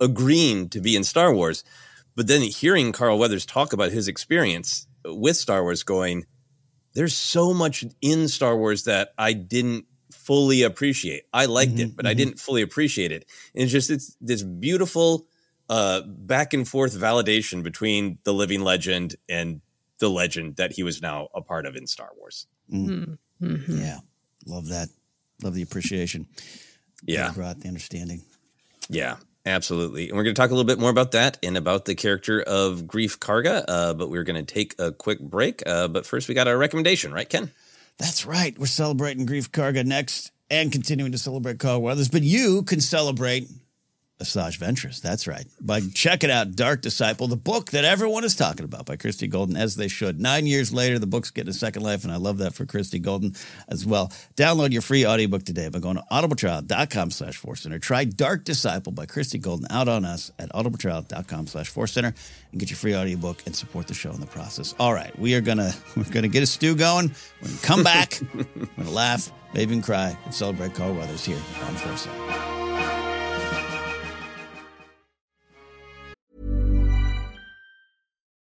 agreeing to be in Star Wars. But then hearing Carl Weathers talk about his experience with Star Wars, going, there's so much in Star Wars that I didn't fully appreciate. I liked it, but I didn't fully appreciate it. And it's just it's this beautiful back and forth validation between the living legend and the legend that he was now a part of in Star Wars. Yeah. Love that. Love the appreciation. Yeah. They brought the understanding. Yeah. Absolutely. And we're going to talk a little bit more about that and about the character of Greef Karga, but we're going to take a quick break. But first, we got our recommendation, right, Ken? That's right. We're celebrating Greef Karga next and continuing to celebrate Carl Weathers. But you can celebrate Asajj Ventress. That's right. By checking out Dark Disciple, the book that everyone is talking about by Christy Golden, as they should. 9 years later, the book's getting a second life, and I love that for Christy Golden as well. Download your free audiobook today by going to audibletrial.com/ForceCenter. Try Dark Disciple by Christy Golden out on us at audibletrial.com/ForceCenter and get your free audiobook and support the show in the process. All right, we're gonna get a stew going. We're gonna come back. We're gonna laugh, maybe even cry, and celebrate Carl Weathers here on Force Center.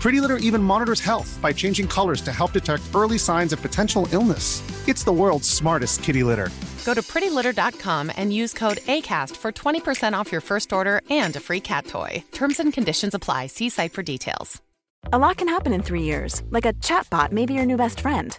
Pretty Litter even monitors health by changing colors to help detect early signs of potential illness. It's the world's smartest kitty litter. Go to prettylitter.com and use code ACAST for 20% off your first order and a free cat toy. Terms and conditions apply. See site for details. A lot can happen in 3 years, like a chatbot may be your new best friend.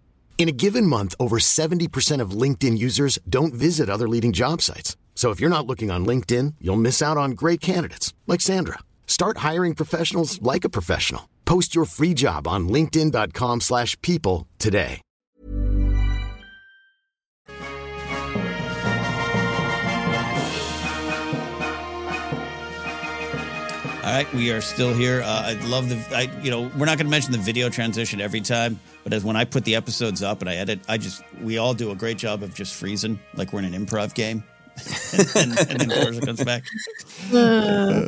In a given month, over 70% of LinkedIn users don't visit other leading job sites. So if you're not looking on LinkedIn, you'll miss out on great candidates like Sandra. Start hiring professionals like a professional. Post your free job on linkedin.com/people today. All right, we are still here. We're not going to mention the video transition every time, but as when I put the episodes up and I edit, we all do a great job of just freezing, like we're in an improv game, and then Corsa comes back.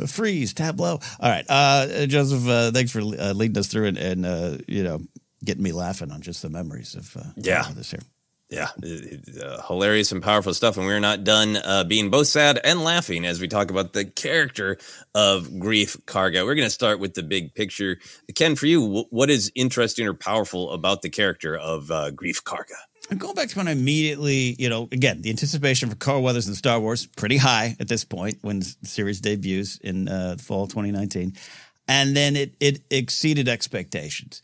Freeze tableau. All right, Joseph, thanks for leading us through and getting me laughing on just the memories of this here. Yeah, hilarious and powerful stuff. And we're not done being both sad and laughing as we talk about the character of Greef Karga. We're going to start with the big picture. Ken, for you, what is interesting or powerful about the character of Greef Karga? I'm going back to when I immediately, again, the anticipation for Carl Weathers and Star Wars, pretty high at this point when the series debuts in fall 2019. And then it exceeded expectations.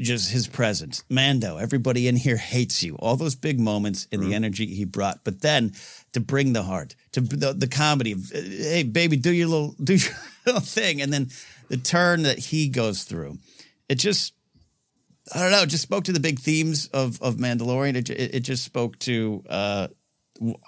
Just his presence. Mando, everybody in here hates you. All those big moments and the energy he brought. But then to bring the heart, to the comedy. Hey, baby, do your little thing. And then the turn that he goes through. It just, I don't know, just spoke to the big themes of Mandalorian. It just spoke to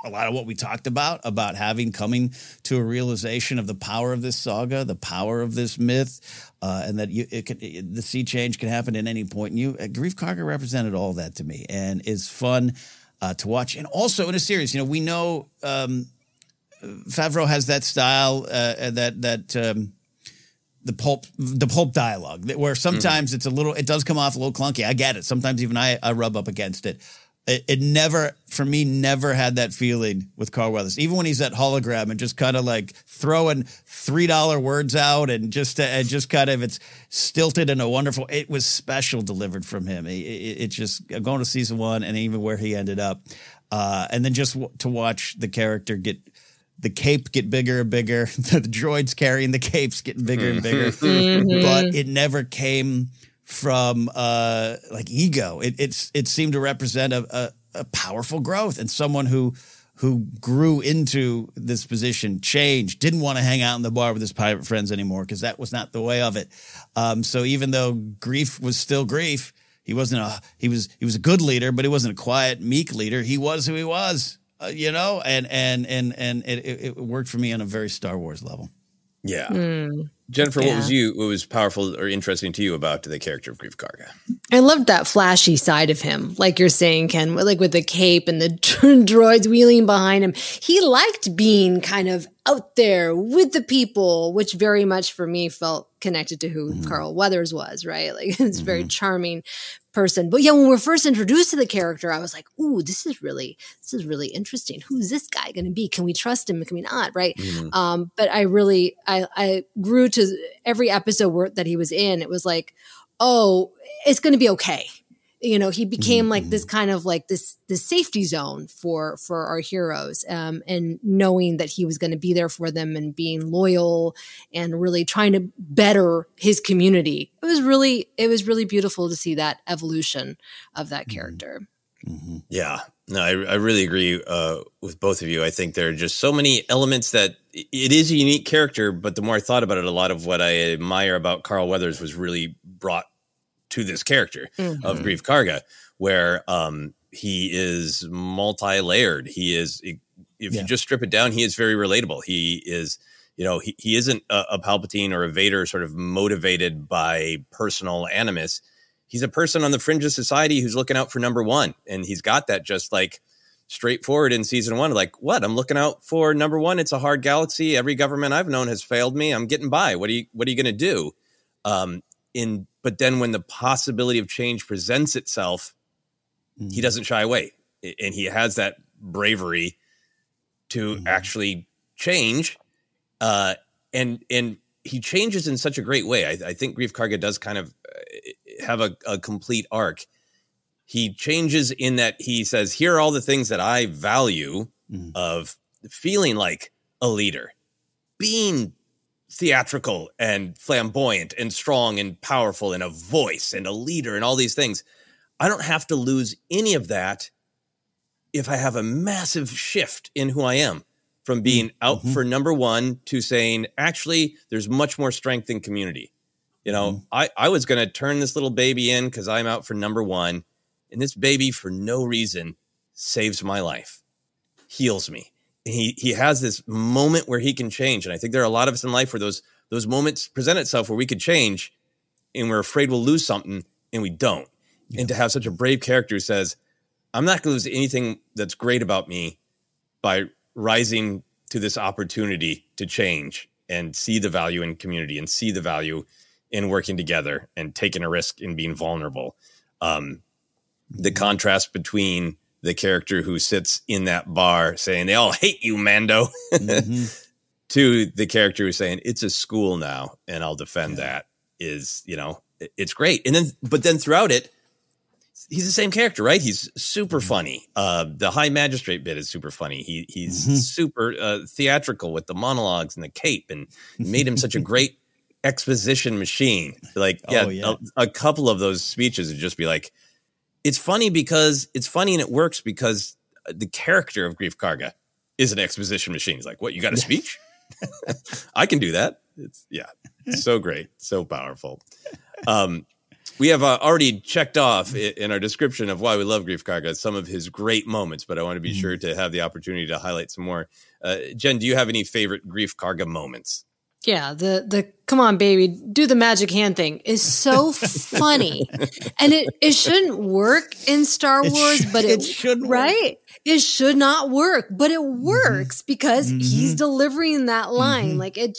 a lot of what we talked about having coming to a realization of the power of this saga, the power of this myth, and that the sea change can happen at any point. And Greef Karga represented all that to me and is fun to watch. And also in a series, we know Favreau has that style the pulp dialogue where sometimes it does come off a little clunky. I get it. Sometimes even I rub up against it. It never, for me, never had that feeling with Carl Weathers. Even when he's at hologram and just kind of like throwing $3 words out and just kind of it's stilted in a wonderful. It was special delivered from him. It just going to season one and even where he ended up, and then just to watch the character get. The cape get bigger and bigger. The droids carrying the capes getting bigger and bigger. But it never came from ego. It seemed to represent a powerful growth and someone who grew into this position, changed, didn't want to hang out in the bar with his pirate friends anymore because that was not the way of it. So even though Greef was still Greef, he was a good leader, but he wasn't a quiet, meek leader. He was who he was. And it worked for me on a very Star Wars level. Yeah. Jennifer, yeah. What was powerful or interesting to you about the character of Greef Karga? I loved that flashy side of him, like you're saying, Ken, like with the cape and the droids wheeling behind him. He liked being kind of out there with the people, which very much for me felt connected to who Carl Weathers was, right? Like it's very charming person. But yeah, when we're first introduced to the character, I was like, ooh, this is really interesting. Who's this guy going to be? Can we trust him? Can we not? Right. But I grew to every episode that he was in. It was like, oh, it's going to be okay. He became like this kind of like this safety zone for our heroes, and knowing that he was going to be there for them and being loyal and really trying to better his community. It was really beautiful to see that evolution of that character. Yeah, no, I really agree with both of you. I think there are just so many elements that it is a unique character, but the more I thought about it, a lot of what I admire about Carl Weathers was really brought to this character of Greef Karga, where he is multi-layered. He is, you just strip it down, he is very relatable. He is, he isn't a Palpatine or a Vader sort of motivated by personal animus. He's a person on the fringe of society who's looking out for number one. And he's got that just like straightforward in season one. Like, what? I'm looking out for number one. It's a hard galaxy. Every government I've known has failed me. I'm getting by. What are you going to do? But then when the possibility of change presents itself, he doesn't shy away. And he has that bravery to actually change. And he changes in such a great way. I think Greef Karga does kind of have a complete arc. He changes in that he says, here are all the things that I value of feeling like a leader, being theatrical and flamboyant and strong and powerful and a voice and a leader and all these things. I don't have to lose any of that if I have a massive shift in who I am from being out for number one to saying, actually, there's much more strength in community. I was going to turn this little baby in because I'm out for number one. And this baby, for no reason, saves my life, heals me. He has this moment where he can change. And I think there are a lot of us in life where those moments present itself where we could change and we're afraid we'll lose something and we don't. Yeah. And to have such a brave character who says, I'm not going to lose anything that's great about me by rising to this opportunity to change and see the value in community and see the value in working together and taking a risk and being vulnerable. The contrast between the character who sits in that bar saying, they all hate you, Mando, mm-hmm. to the character who's saying, it's a school now and I'll defend that is, you know, it's great. And then, but then throughout it, he's the same character, right? He's super funny. The high magistrate bit is super funny. He's mm-hmm. super theatrical with the monologues and the cape, and made him such a great exposition machine. Like, a couple of those speeches would just be like, it's funny because it's funny and it works because the character of Greef Karga is an exposition machine. He's like, what, you got a speech? I can do that. It's so great. So powerful. We have already checked off in our description of why we love Greef Karga some of his great moments, but I want to be sure to have the opportunity to highlight some more. Jen, do you have any favorite Greef Karga moments? Yeah, the come on, baby, do the magic hand thing is so funny. And it shouldn't work in Star Wars, but it should work. Right? It should not work, but it works because he's delivering that line. Like it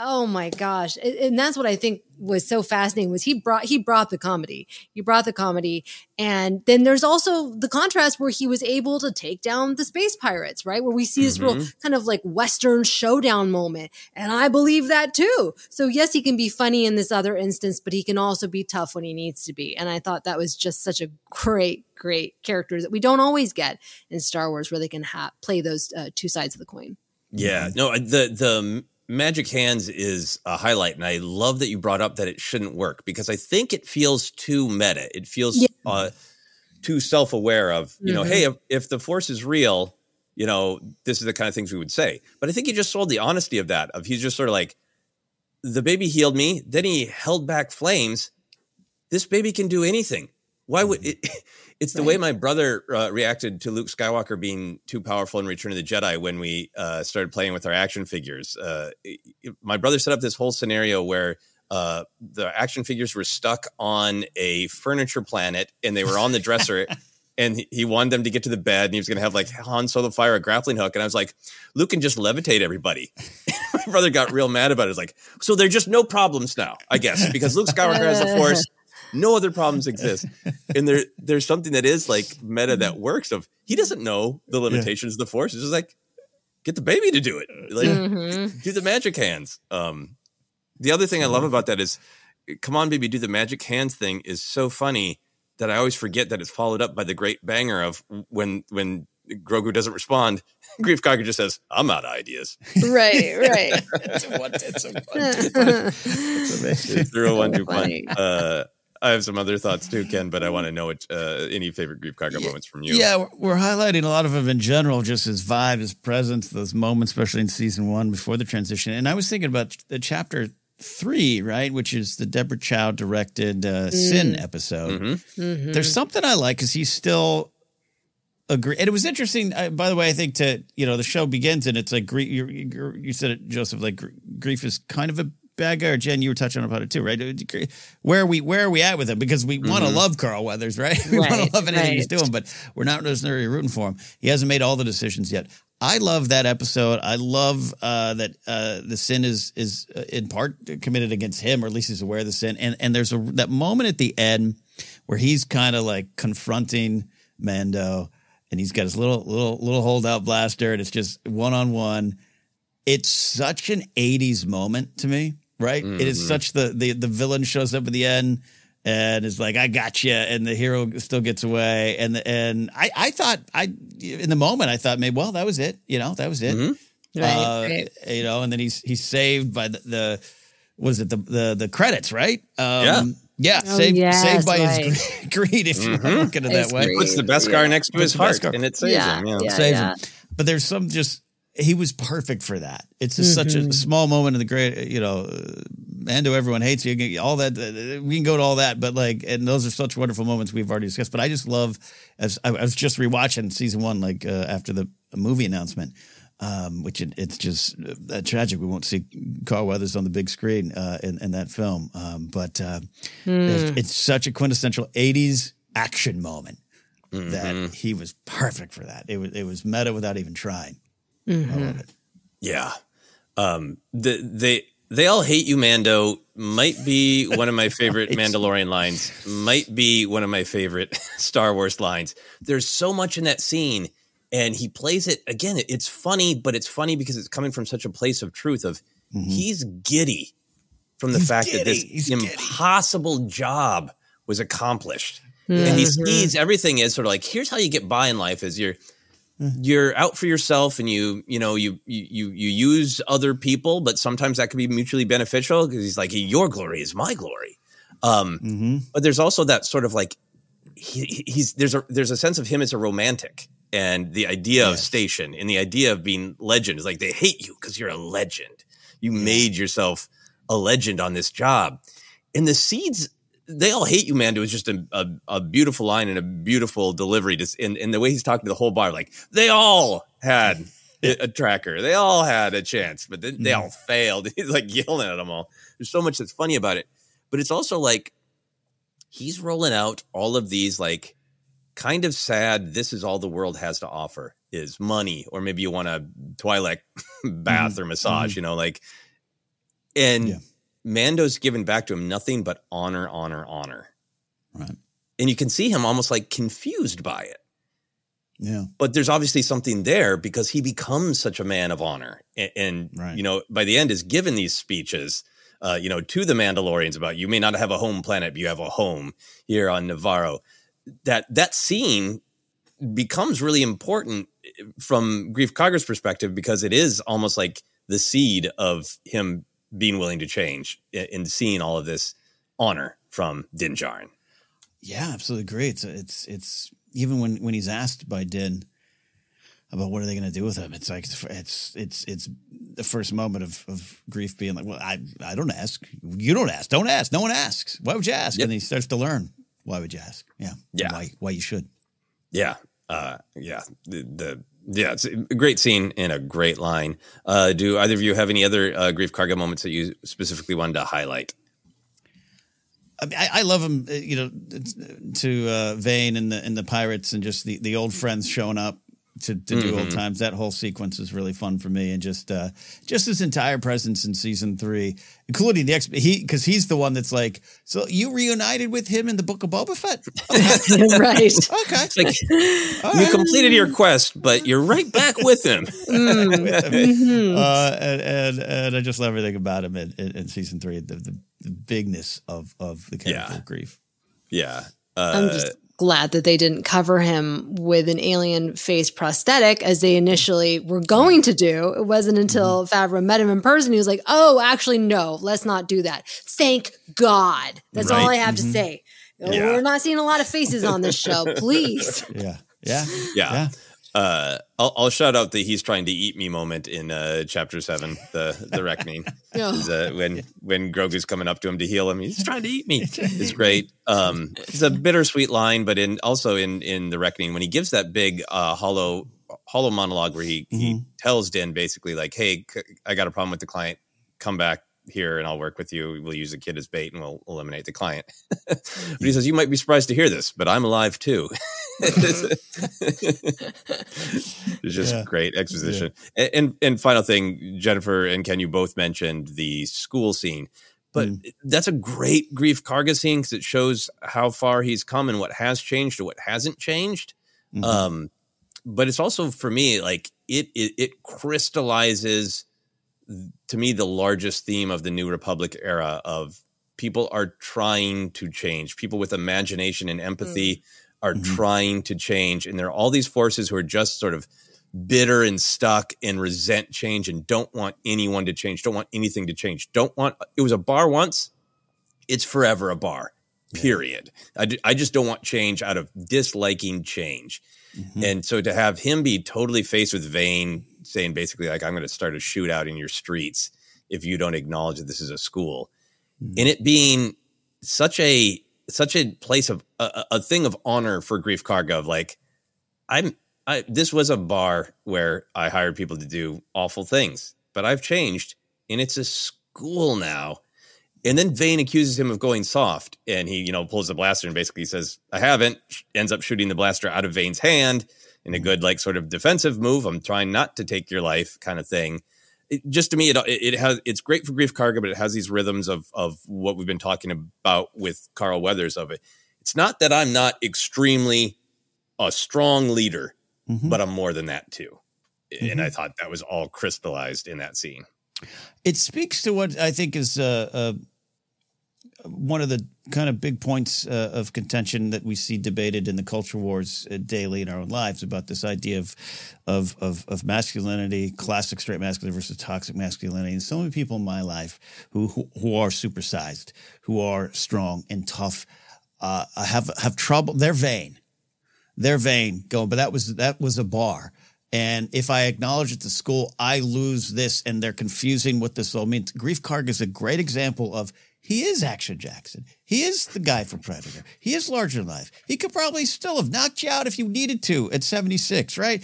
oh my gosh. And that's what I think was so fascinating was he brought the comedy. He brought the comedy. And then there's also the contrast where he was able to take down the space pirates, right? Where we see this real kind of like Western showdown moment. And I believe that too. So yes, he can be funny in this other instance, but he can also be tough when he needs to be. And I thought that was just such a great character that we don't always get in Star Wars where they can play those two sides of the coin. Yeah, no, the magic hands is a highlight, and I love that you brought up that it shouldn't work because I think it feels too meta. It feels too self-aware of, you know, hey, if the Force is real, you know, this is the kind of things we would say. But I think he just sold the honesty of that, of he's just sort of like, the baby healed me, then he held back flames. This baby can do anything. Why would it? It's the way my brother reacted to Luke Skywalker being too powerful in Return of the Jedi when we started playing with our action figures. My brother set up this whole scenario where the action figures were stuck on a furniture planet and they were on the dresser and he wanted them to get to the bed and he was going to have like Han Solo fire a grappling hook. And I was like, Luke can just levitate everybody. My brother got real mad about it. It was like, so there are just no problems now, I guess, because Luke Skywalker has the Force. No other problems exist. And there's something that is like meta that works of he doesn't know the limitations of the Force. It's just like, get the baby to do it. Like, do the magic hands. The other thing I love about that is, come on, baby, do the magic hands thing is so funny that I always forget that it's followed up by the great banger of when Grogu doesn't respond, Greef Karga just says, I'm out of ideas. Right. It's a 1-2 punch. I have some other thoughts too, Ken, but I want to know what, any favorite Greef Karga moments from you. Yeah, we're highlighting a lot of them in general, just his vibe, his presence, those moments, especially in season 1 before the transition. And I was thinking about the chapter 3, right, which is the Deborah Chow directed Sin episode. There's something I like because he's still agree. And it was interesting, by the way, I think to, you know, the show begins and it's like, you said it, Joseph, like Greef is kind of a bad guy, or Jen, you were touching upon it too, right? Where are we at with it? Because we want to love Carl Weathers, right? We want to love anything he's doing, but we're not necessarily rooting for him. He hasn't made all the decisions yet. I love that episode. I love that the sin is in part committed against him, or at least he's aware of the sin. And there's that moment at the end where he's kind of like confronting Mando, and he's got his little holdout blaster, and it's just 1-on-1. It's such an 80s moment to me, right? It is such the villain shows up at the end and is like, I got you, and the hero still gets away. And I thought maybe, well, that was it. You know, that was it. Right. You know, and then he's saved by the credits, right? Saved by his greed, if you look at it that way. He puts the Beskar next to his heart, and it saves him. It saves him. But there's some he was perfect for that. It's just such a small moment in the great, you know, Mando, everyone hates you, all that. We can go to all that, but like, and those are such wonderful moments we've already discussed. But I just love, as I was just rewatching season 1, like after the movie announcement, which it's just tragic. We won't see Carl Weathers on the big screen in that film. It's such a quintessential 80s action moment that he was perfect for that. It was meta without even trying. I love it. Yeah. They all hate you, Mando. Might be one of my favorite Mandalorian lines. Might be one of my favorite Star Wars lines. There's so much in that scene, and he plays it again. It's funny, but it's funny because it's coming from such a place of truth. Of he's giddy from the fact that this impossible job was accomplished, and he sees everything as sort of like, here's how you get by in life: is you're out for yourself, and you use other people, but sometimes that can be mutually beneficial because he's like, your glory is my glory. But there's also that sort of like, there's a sense of him as a romantic, and the idea of station and the idea of being legend is like, they hate you because you're a legend. You made yourself a legend on this job. And the seeds, they all hate you, Mando. It's just a beautiful line and a beautiful delivery. Just in the way he's talking to the whole bar, like, they all had a tracker. They all had a chance, but then they all failed. He's like yelling at them all. There's so much that's funny about it. But it's also like he's rolling out all of these like kind of sad, this is all the world has to offer is money. Or maybe you want a Twi'lek bath or massage, you know, like. And Mando's given back to him nothing but honor. Right. And you can see him almost like confused by it. Yeah. But there's obviously something there because he becomes such a man of honor. And you know, by the end is given these speeches, you know, to the Mandalorians about you may not have a home planet, but you have a home here on Navarro. That scene becomes really important from Greef Karga's perspective because it is almost like the seed of him being willing to change and seeing all of this honor from Din Djarin. Yeah, absolutely great. It's even when he's asked by Din about what are they going to do with him, it's like it's the first moment of grief being like, well, I don't ask, you don't ask, don't ask, no one asks. Why would you ask? Yep. And then he starts to learn why would you ask? Yeah. Why you should? Yeah, it's a great scene and a great line. Do either of you have any other Greef Karga moments that you specifically wanted to highlight? I mean, I love him, you know, to Vane and the pirates and just the old friends showing up to do old times. That whole sequence is really fun for me, and just his entire presence in season 3, including because he's the one that's like, so you reunited with him in the Book of Boba Fett, okay. Right? Okay, it's like, you completed your quest, but you're right back with him. And I just love everything about him in season 3, the bigness of the character of Greef. Yeah, I'm just glad that they didn't cover him with an alien face prosthetic as they initially were going to do. It wasn't until Favreau met him in person. He was like, oh, actually, no, let's not do that. Thank God. That's all I have to say. Yeah. We're not seeing a lot of faces on this show. Please. Yeah. I'll shout out the he's trying to eat me moment in Chapter 7, the Reckoning. When Grogu's coming up to him to heal him, he's trying to eat me. It's great. It's a bittersweet line, but in the Reckoning, when he gives that big hollow monologue where he tells Din basically like, hey, I got a problem with the client. Come back here and I'll work with you. We'll use the kid as bait and we'll eliminate the client. But he says, you might be surprised to hear this, but I'm alive too. It's just great exposition. Yeah. And final thing, Jennifer and Ken, you both mentioned the school scene, but that's a great Greef Karga scene because it shows how far he's come and what has changed or what hasn't changed. But it's also for me, like it crystallizes to me the largest theme of the New Republic era of people are trying to change. People with imagination and empathy are trying to change. And there are all these forces who are just sort of bitter and stuck and resent change and don't want anyone to change. Don't want anything to change. It was a bar once. It's forever a bar, period. Yeah. I just don't want change out of disliking change. And so to have him be totally faced with Vane saying basically like, I'm going to start a shootout in your streets if you don't acknowledge that this is a school. And it being such a place of a thing of honor for Greef Karga of like, this was a bar where I hired people to do awful things, but I've changed and it's a school now. And then Vane accuses him of going soft and he, you know, pulls the blaster and basically says, I haven't, ends up shooting the blaster out of Vane's hand in a good, like sort of defensive move. I'm trying not to take your life kind of thing. just to me, it's great for Greef Karga, but it has these rhythms of what we've been talking about with Carl Weathers of it. It's not that I'm not extremely a strong leader, mm-hmm. but I'm more than that too. Mm-hmm. And I thought that was all crystallized in that scene. It speaks to what I think is one of the kind of big points of contention that we see debated in the culture wars daily in our own lives about this idea of masculinity, classic straight masculinity versus toxic masculinity. And so many people in my life who are supersized, who are strong and tough, have trouble. They're vain going, but that was a bar. And if I acknowledge it to school, I lose this, and they're confusing what this all means. Greef Karga is a great example of he is Action Jackson. He is the guy from Predator. He is larger than life. He could probably still have knocked you out if you needed to at 76, right?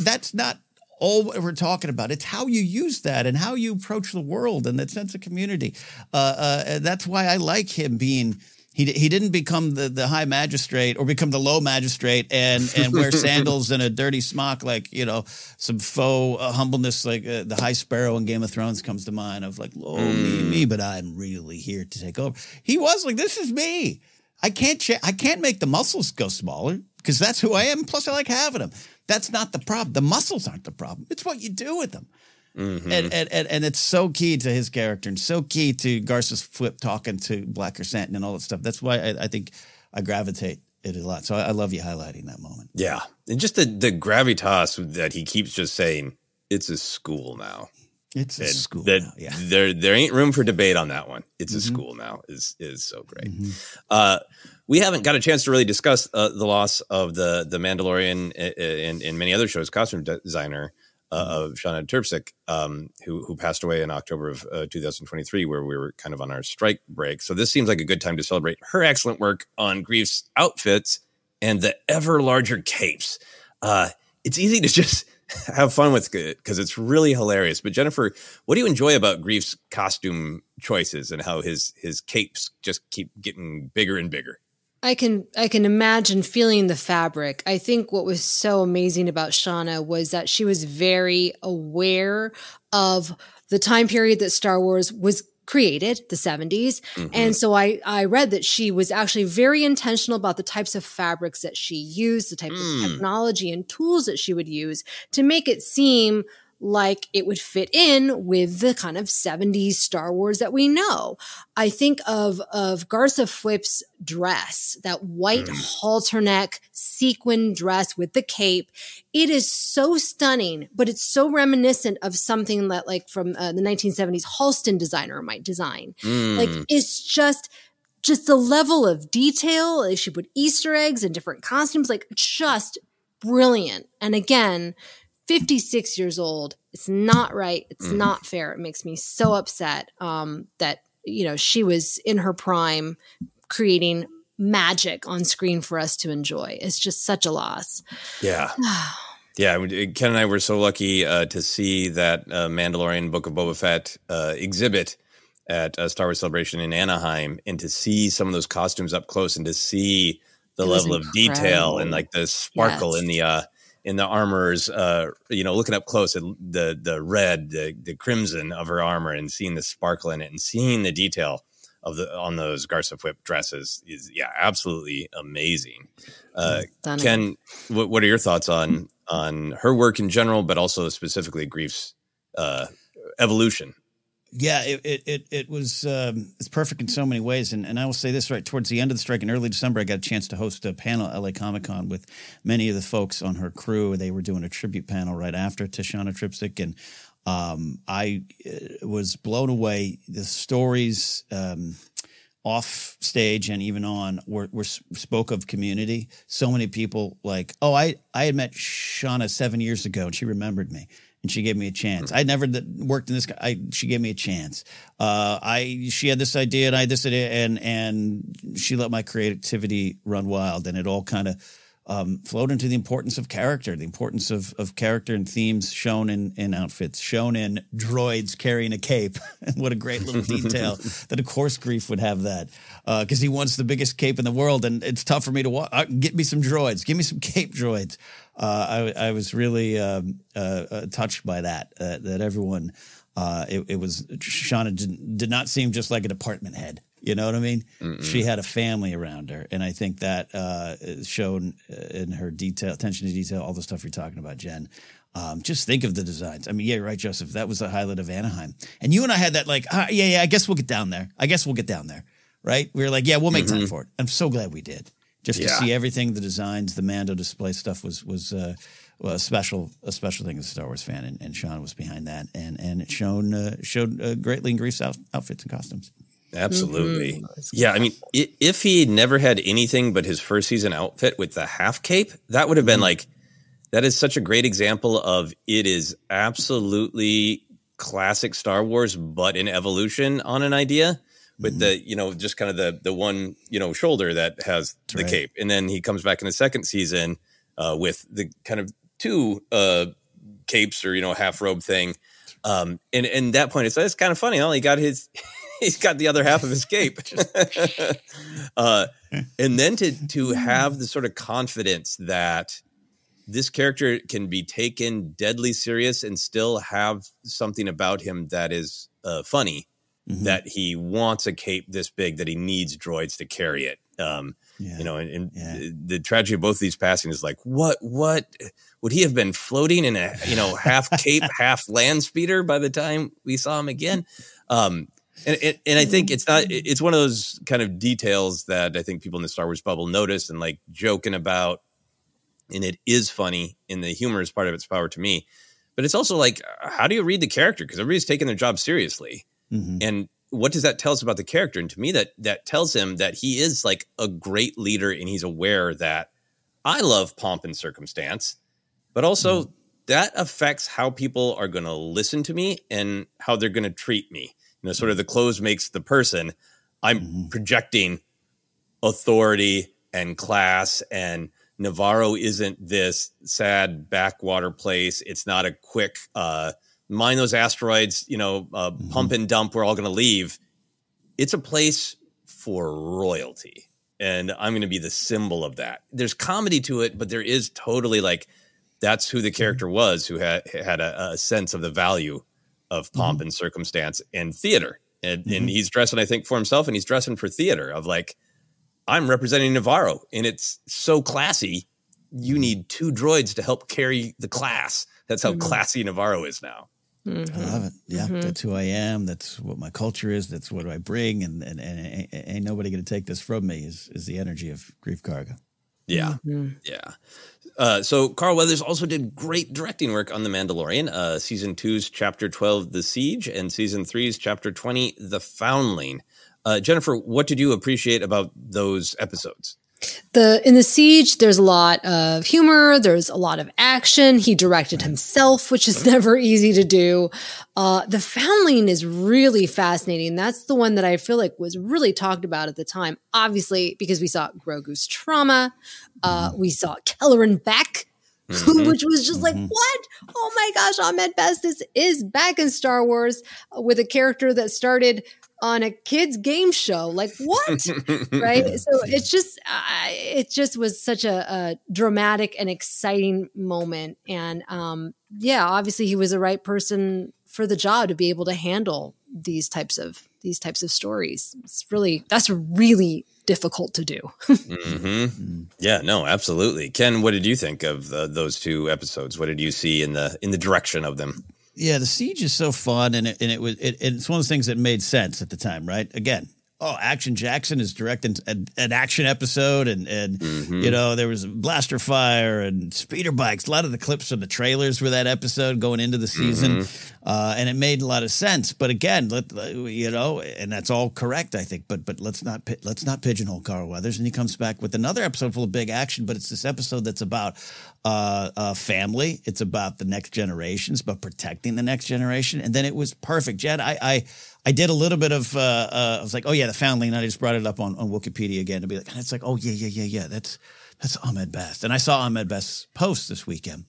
That's not all we're talking about. It's how you use that and how you approach the world and that sense of community. That's why I like him being – He didn't become the high magistrate or become the low magistrate and wear sandals and a dirty smock like, you know, some faux humbleness like the High Sparrow in Game of Thrones comes to mind of like, oh, me, but I'm really here to take over. He was like, this is me. I can't make the muscles go smaller because that's who I am. Plus, I like having them. That's not the problem. The muscles aren't the problem. It's what you do with them. Mm-hmm. And it's so key to his character and so key to Garces Flip talking to Blacker Santin and all that stuff. That's why I think I gravitate it a lot. So I love you highlighting that moment. Yeah. And just the gravitas that he keeps just saying, it's a school now. It's a school now, yeah. There ain't room for debate on that one. It's mm-hmm. a school now is so great. Mm-hmm. We haven't got a chance to really discuss the loss of the Mandalorian and many other shows, costume designer. Of Shauna Terpsik, who passed away in October of 2023, where we were kind of on our strike break. So this seems like a good time to celebrate her excellent work on Grief's outfits and the ever larger capes. It's easy to just have fun with it because it's really hilarious. But Jennifer, what do you enjoy about Grief's costume choices and how his capes just keep getting bigger and bigger? I can imagine feeling the fabric. I think what was so amazing about Shauna was that she was very aware of the time period that Star Wars was created, the 70s. Mm-hmm. And so I read that she was actually very intentional about the types of fabrics that she used, the type of technology and tools that she would use to make it seem like it would fit in with the kind of 70s Star Wars that we know. I think of Garza Flipp's dress, that white halter neck sequin dress with the cape. It is so stunning, but it's so reminiscent of something that like from the 1970s Halston designer might design. Like it's just the level of detail. Like she put Easter eggs and different costumes, like just brilliant. And again, 56 years old. It's not right. It's not fair. It makes me so upset that, you know, she was in her prime creating magic on screen for us to enjoy. It's just such a loss. Yeah. Yeah. I mean, Ken and I were so lucky to see that Mandalorian Book of Boba Fett exhibit at Star Wars Celebration in Anaheim and to see some of those costumes up close and to see the level of detail and like the sparkle in the armors, you know, looking up close at the red, the crimson of her armor and seeing the sparkle in it and seeing the detail on those Garza Whip dresses is absolutely amazing. Ken, what are your thoughts on her work in general, but also specifically Grief's evolution? Yeah, it was it's perfect in so many ways. And I will say this right towards the end of the strike in early December, I got a chance to host a panel at LA Comic-Con with many of the folks on her crew. They were doing a tribute panel right after to Shauna Terpsik. And I was blown away. The stories off stage and even on were spoke of community. So many people like, oh, I had met Shauna 7 years ago and she remembered me. And she gave me a chance. I never worked in this. She gave me a chance. She had this idea and I had this idea and she let my creativity run wild. And it all kind of flowed into the importance of character, the importance of character and themes shown in outfits, shown in droids carrying a cape. What a great little detail that, of course, Greef would have that because he wants the biggest cape in the world. And it's tough for me to get me some droids. Give me some cape droids. I was really touched by that everyone Shauna did not seem just like a department head. You know what I mean? Mm-mm. She had a family around her. And I think that showed in her detail, attention to detail, all the stuff you're talking about, Jen. Just think of the designs. I mean, yeah, you're right, Joseph. That was the highlight of Anaheim. And you and I had that like, I guess we'll get down there. Right? We were like, yeah, we'll make time for it. I'm so glad we did. Just to see everything, the designs, the Mando display stuff was a special thing as a Star Wars fan. And Sean was behind that. And it showed greatly in Greef's outfits and costumes. Absolutely. Mm-hmm. Yeah, I mean, if he never had anything but his first season outfit with the half cape, that would have been like, that is such a great example of it is absolutely classic Star Wars, but an evolution on an idea with the, you know, just kind of the one, you know, shoulder that has the cape. And then he comes back in the second season with the kind of two capes or, you know, half robe thing. And that point, it's kind of funny. He got his... He's got the other half of his cape. And then to have the sort of confidence that this character can be taken deadly serious and still have something about him that is funny, that he wants a cape this big, that he needs droids to carry it. You know, and the tragedy of both of these passing is like, what would he have been floating in a, you know, half cape, half land speeder by the time we saw him again? And I think it's one of those kind of details that I think people in the Star Wars bubble notice and like joking about. And it is funny, and the humor is part of its power to me. But it's also like, how do you read the character? Because everybody's taking their job seriously. And what does that tell us about the character? And to me, that tells him that he is like a great leader, and he's aware that I love pomp and circumstance, but also that affects how people are going to listen to me and how they're going to treat me. You know, sort of the clothes makes the person. I'm projecting authority and class, and Navarro isn't this sad backwater place. It's not a quick, mine those asteroids, you know, pump and dump, we're all going to leave. It's a place for royalty, and I'm going to be the symbol of that. There's comedy to it, but there is totally like, that's who the character was, who had a sense of the value of pomp and circumstance and theater. And he's dressing, I think, for himself, and he's dressing for theater of like, I'm representing Navarro, and it's so classy. You need two droids to help carry the class. That's how classy Navarro is now. I love it. Yeah. That's who I am. That's what my culture is. That's what I bring. And ain't nobody going to take this from me is the energy of Greef Karga. Yeah. Mm-hmm. Yeah. So Carl Weathers also did great directing work on The Mandalorian, season 2's chapter 12, The Siege, and season 3's chapter 20, The Foundling. Jennifer, what did you appreciate about those episodes? In The Siege, there's a lot of humor. There's a lot of action. He directed himself, which is never easy to do. The Foundling is really fascinating. That's the one that I feel like was really talked about at the time, obviously, because we saw Grogu's trauma. We saw Kelleran back, which was just like, what? Oh my gosh, Ahmed Bestis is back in Star Wars with a character that started on a kid's game show. Like, what? Right? So it just was such a dramatic and exciting moment. And obviously he was the right person for the job to be able to handle these types of stories. That's really difficult to do. Yeah, no, absolutely. Ken, what did you think of those two episodes? What did you see in the direction of them? Yeah, The Siege is so fun, and it's one of those things that made sense at the time, right? Again, Action Jackson is directing an action episode, and you know, there was blaster fire and speeder bikes. A lot of the clips from the trailers were that episode going into the season, and it made a lot of sense. But again, and that's all correct, I think. But let's not pigeonhole Carl Weathers, and he comes back with another episode full of big action. But it's this episode that's about family. It's about the next generations, but protecting the next generation. And then it was perfect. Jed, I did a little bit of, I was like, oh yeah, The Foundling. And I just brought it up on Wikipedia again to be like, and it's like, oh yeah. That's Ahmed Best. And I saw Ahmed Best's post this weekend.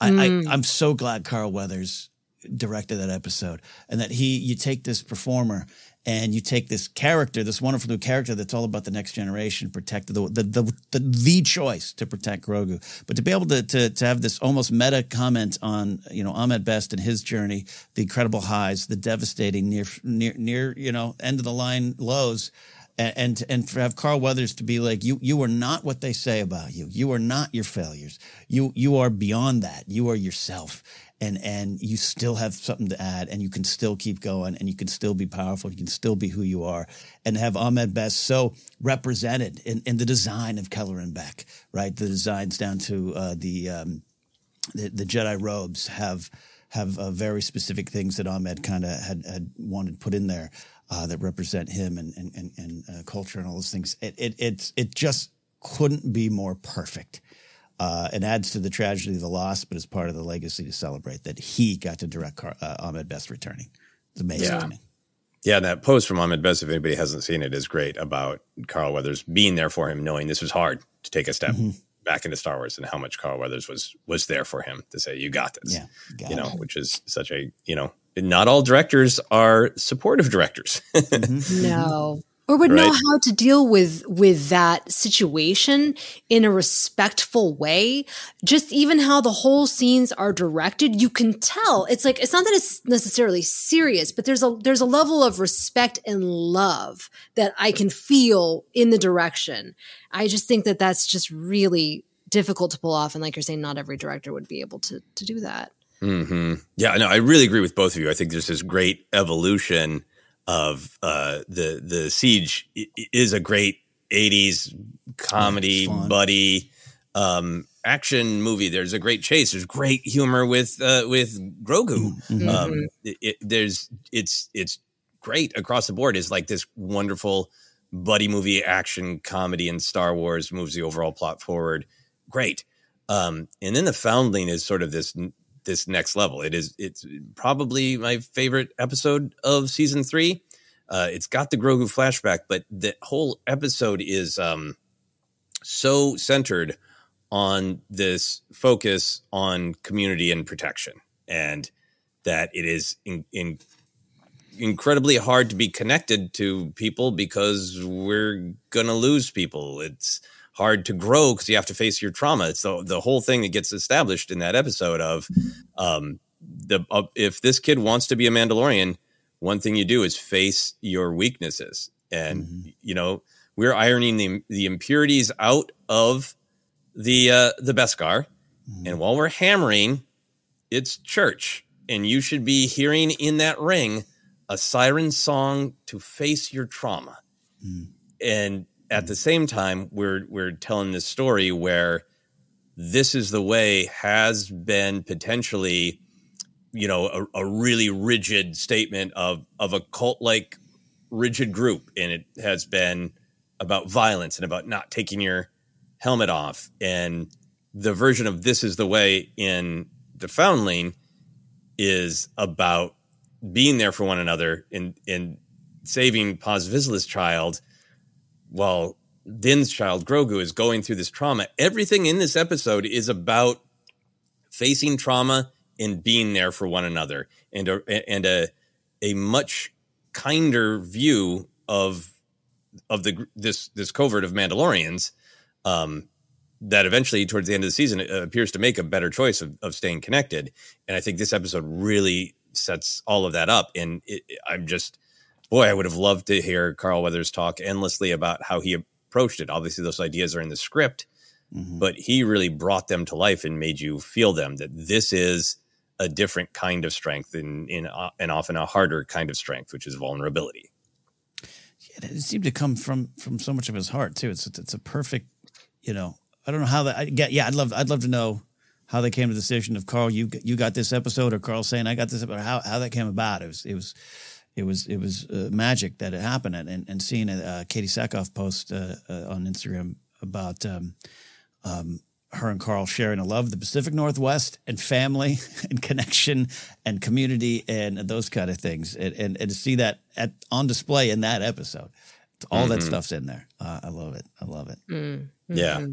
I'm so glad Carl Weathers directed that episode, and that you take this performer and you take this character, this wonderful new character that's all about the next generation, protect the choice to protect Grogu, but to be able to have this almost meta comment on, you know, Ahmed Best and his journey, the incredible highs, the devastating near you know, end of the line lows. And for have Carl Weathers to be like, you are not what they say about you. You are not your failures. You are beyond that. You are yourself. And you still have something to add, and you can still keep going, and you can still be powerful. You can still be who you are, and have Ahmed Best so represented in the design of Keller and Beck, right? The designs down to the Jedi robes have very specific things that Ahmed kind of had wanted put in there. That represent him and culture and all those things. It just couldn't be more perfect. It adds to the tragedy of the loss, but it's part of the legacy to celebrate that he got to direct Ahmed Best returning. It's amazing. Yeah. Yeah, that post from Ahmed Best, if anybody hasn't seen it, is great about Carl Weathers being there for him, knowing this was hard to take a step back into Star Wars, and how much Carl Weathers was there for him to say, you got this, which is such a, you know, not all directors are supportive directors. No. Or would know how to deal with that situation in a respectful way. Just even how the whole scenes are directed, you can tell. It's like, it's not that it's necessarily serious, but there's a level of respect and love that I can feel in the direction. I just think that that's just really difficult to pull off. And like you're saying, not every director would be able to do that. Mm-hmm. Yeah, no, I really agree with both of you. I think there's this great evolution of the Siege is a great 80s comedy buddy action movie. There's a great chase. There's great humor with Grogu. Mm-hmm. It's great across the board. It's like this wonderful buddy movie action comedy in Star Wars, moves the overall plot forward. Great. And then The Foundling is sort of this next level. It's probably my favorite episode of season 3. It's got the Grogu flashback, but the whole episode is so centered on this focus on community and protection, and that it is incredibly hard to be connected to people because we're going to lose people. It's hard to grow because you have to face your trauma. It's the whole thing that gets established in that episode of if this kid wants to be a Mandalorian, one thing you do is face your weaknesses. And, you know, we're ironing the impurities out of the Beskar. Mm-hmm. And while we're hammering, it's church. And you should be hearing in that ring a siren song to face your trauma. Mm-hmm. And at the same time, we're telling this story where this is the way has been potentially, you know, a really rigid statement of a cult-like rigid group. And it has been about violence and about not taking your helmet off. And the version of this is the way in The Foundling is about being there for one another and saving Paz Vizsla's child, while Din's child, Grogu, is going through this trauma. Everything in this episode is about facing trauma and being there for one another, and a much kinder view of this covert of Mandalorians that eventually, towards the end of the season, appears to make a better choice of staying connected. And I think this episode really sets all of that up. And I'm just... Boy, I would have loved to hear Carl Weathers talk endlessly about how he approached it. Obviously, those ideas are in the script, but he really brought them to life and made you feel them, that this is a different kind of strength and often a harder kind of strength, which is vulnerability. Yeah, it seemed to come from so much of his heart, too. It's a perfect, you know, I don't know how that – I'd love to know how they came to the decision of Carl, you got this episode, or Carl saying, I got this episode, how that came about. It was magic that it happened, and seeing Katie Sackhoff post on Instagram about her and Carl sharing a love of the Pacific Northwest and family and connection and community and those kind of things, and to see that on display in that episode, all that stuff's in there. I love it. Mm-hmm. Yeah,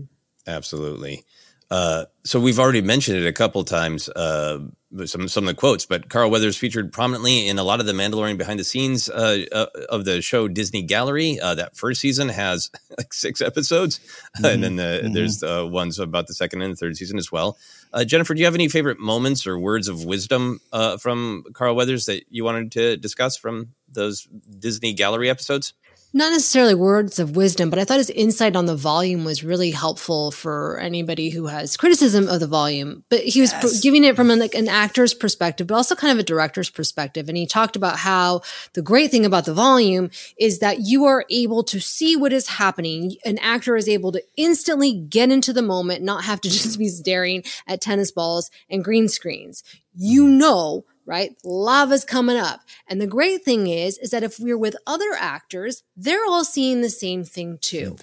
absolutely. So we've already mentioned it a couple times, some of the quotes, but Carl Weathers featured prominently in a lot of the Mandalorian behind the scenes of the show Disney Gallery. That first season has like 6 episodes, and then there's ones about the second and the third season as well. Jennifer, do you have any favorite moments or words of wisdom from Carl Weathers that you wanted to discuss from those Disney Gallery episodes? Not necessarily words of wisdom, but I thought his insight on the volume was really helpful for anybody who has criticism of the volume. But he was giving it from an actor's perspective, but also kind of a director's perspective. And he talked about how the great thing about the volume is that you are able to see what is happening. An actor is able to instantly get into the moment, not have to just be staring at tennis balls and green screens. You know, right? Lava's coming up. And the great thing is that if we're with other actors, they're all seeing the same thing too.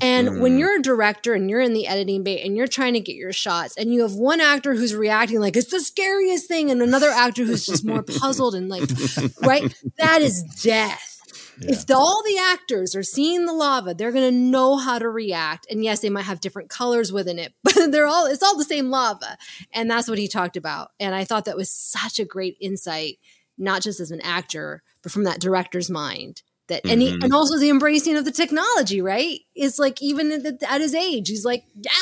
And when you're a director and you're in the editing bay and you're trying to get your shots and you have one actor who's reacting like it's the scariest thing and another actor who's just more puzzled and like, right? That is death. Yeah. If all the actors are seeing the lava, they're going to know how to react. And yes, they might have different colors within it, but it's all the same lava. And that's what he talked about. And I thought that was such a great insight, not just as an actor, but from that director's mind. That and also the embracing of the technology, right? It's like even at his age, he's like, yeah,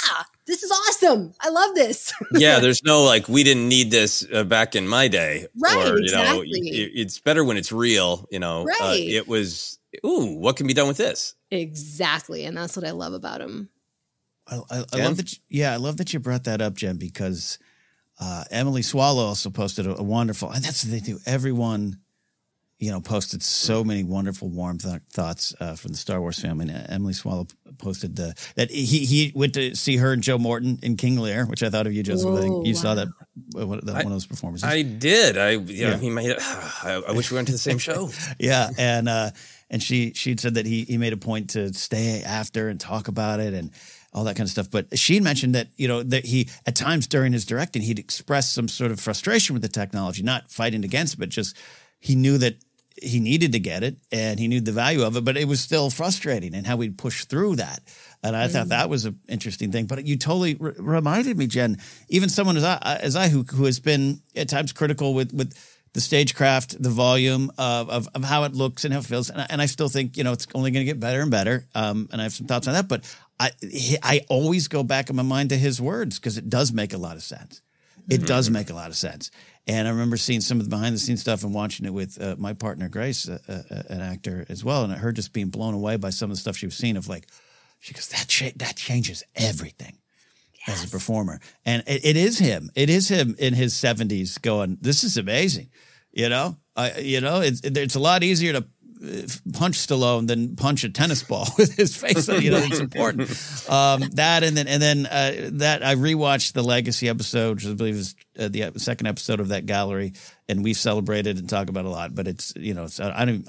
this is awesome. I love this. Yeah, there's no like we didn't need this back in my day, right? Or, exactly. You know, it's better when it's real. You know, right? It was. Ooh, what can be done with this? Exactly, and that's what I love about him. I love that. I love that you brought that up, Jen, because Emily Swallow also posted a wonderful. And that's what they do. Everyone. Posted so many wonderful, warm thoughts from the Star Wars family. And Emily Swallow posted that he went to see her and Joe Morton in King Lear, which I thought of you, Joseph. Whoa, I think you saw that one of those performances. I did. I wish we went to the same show. Yeah, and she'd said that he made a point to stay after and talk about it and all that kind of stuff. But she mentioned that, that he, at times during his directing, he'd express some sort of frustration with the technology, not fighting against it, but just he knew that he needed to get it and he knew the value of it, but it was still frustrating and how we'd push through that. And I thought that was an interesting thing, but you totally reminded me, Jen, even someone who has been at times critical with the stagecraft, the volume of how it looks and how it feels. And I still think, it's only going to get better and better. And I have some thoughts on that, but I always go back in my mind to his words because it does make a lot of sense. It does make a lot of sense. And I remember seeing some of the behind-the-scenes stuff and watching it with my partner, Grace, an actor as well, and her just being blown away by some of the stuff she was seeing of like, she goes, that changes everything as a performer. And it is him. It is him in his 70s going, this is amazing. It's a lot easier to punch Stallone than punch a tennis ball with his face. It's important. That I rewatched the Legacy episode, which I believe is the second episode of that gallery, and we've celebrated and talked about a lot. But it's I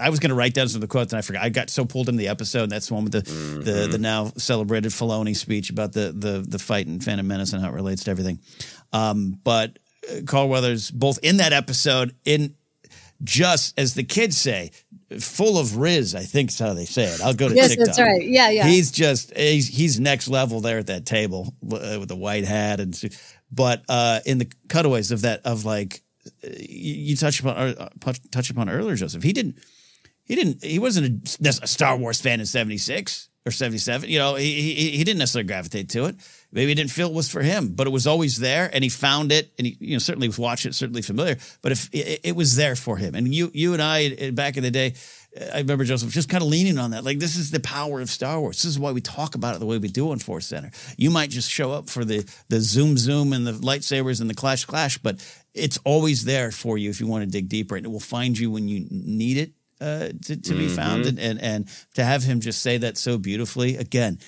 was going to write down some of the quotes and I forgot. I got so pulled into the episode, and that's the one with the now celebrated Filoni speech about the fight in Phantom Menace and how it relates to everything. But Carl Weathers, both in that episode, in just as the kids say, full of riz, I think is how they say it. I'll go to TikTok. Yes, that's right. Yeah, yeah. He's next level there at that table with the white hat and. But in the cutaways of that, of like you touched upon earlier, Joseph, he wasn't a Star Wars fan in '76 or '77. He didn't necessarily gravitate to it. Maybe he didn't feel it was for him, but it was always there, and he found it, and he certainly was watching it, certainly familiar. But if it was there for him, and you and I back in the day, I remember Joseph just kind of leaning on that, like this is the power of Star Wars. This is why we talk about it the way we do on Force Center. You might just show up for the zoom and the lightsabers and the clash, but it's always there for you if you want to dig deeper, and it will find you when you need it to be found. And to have him just say that so beautifully again.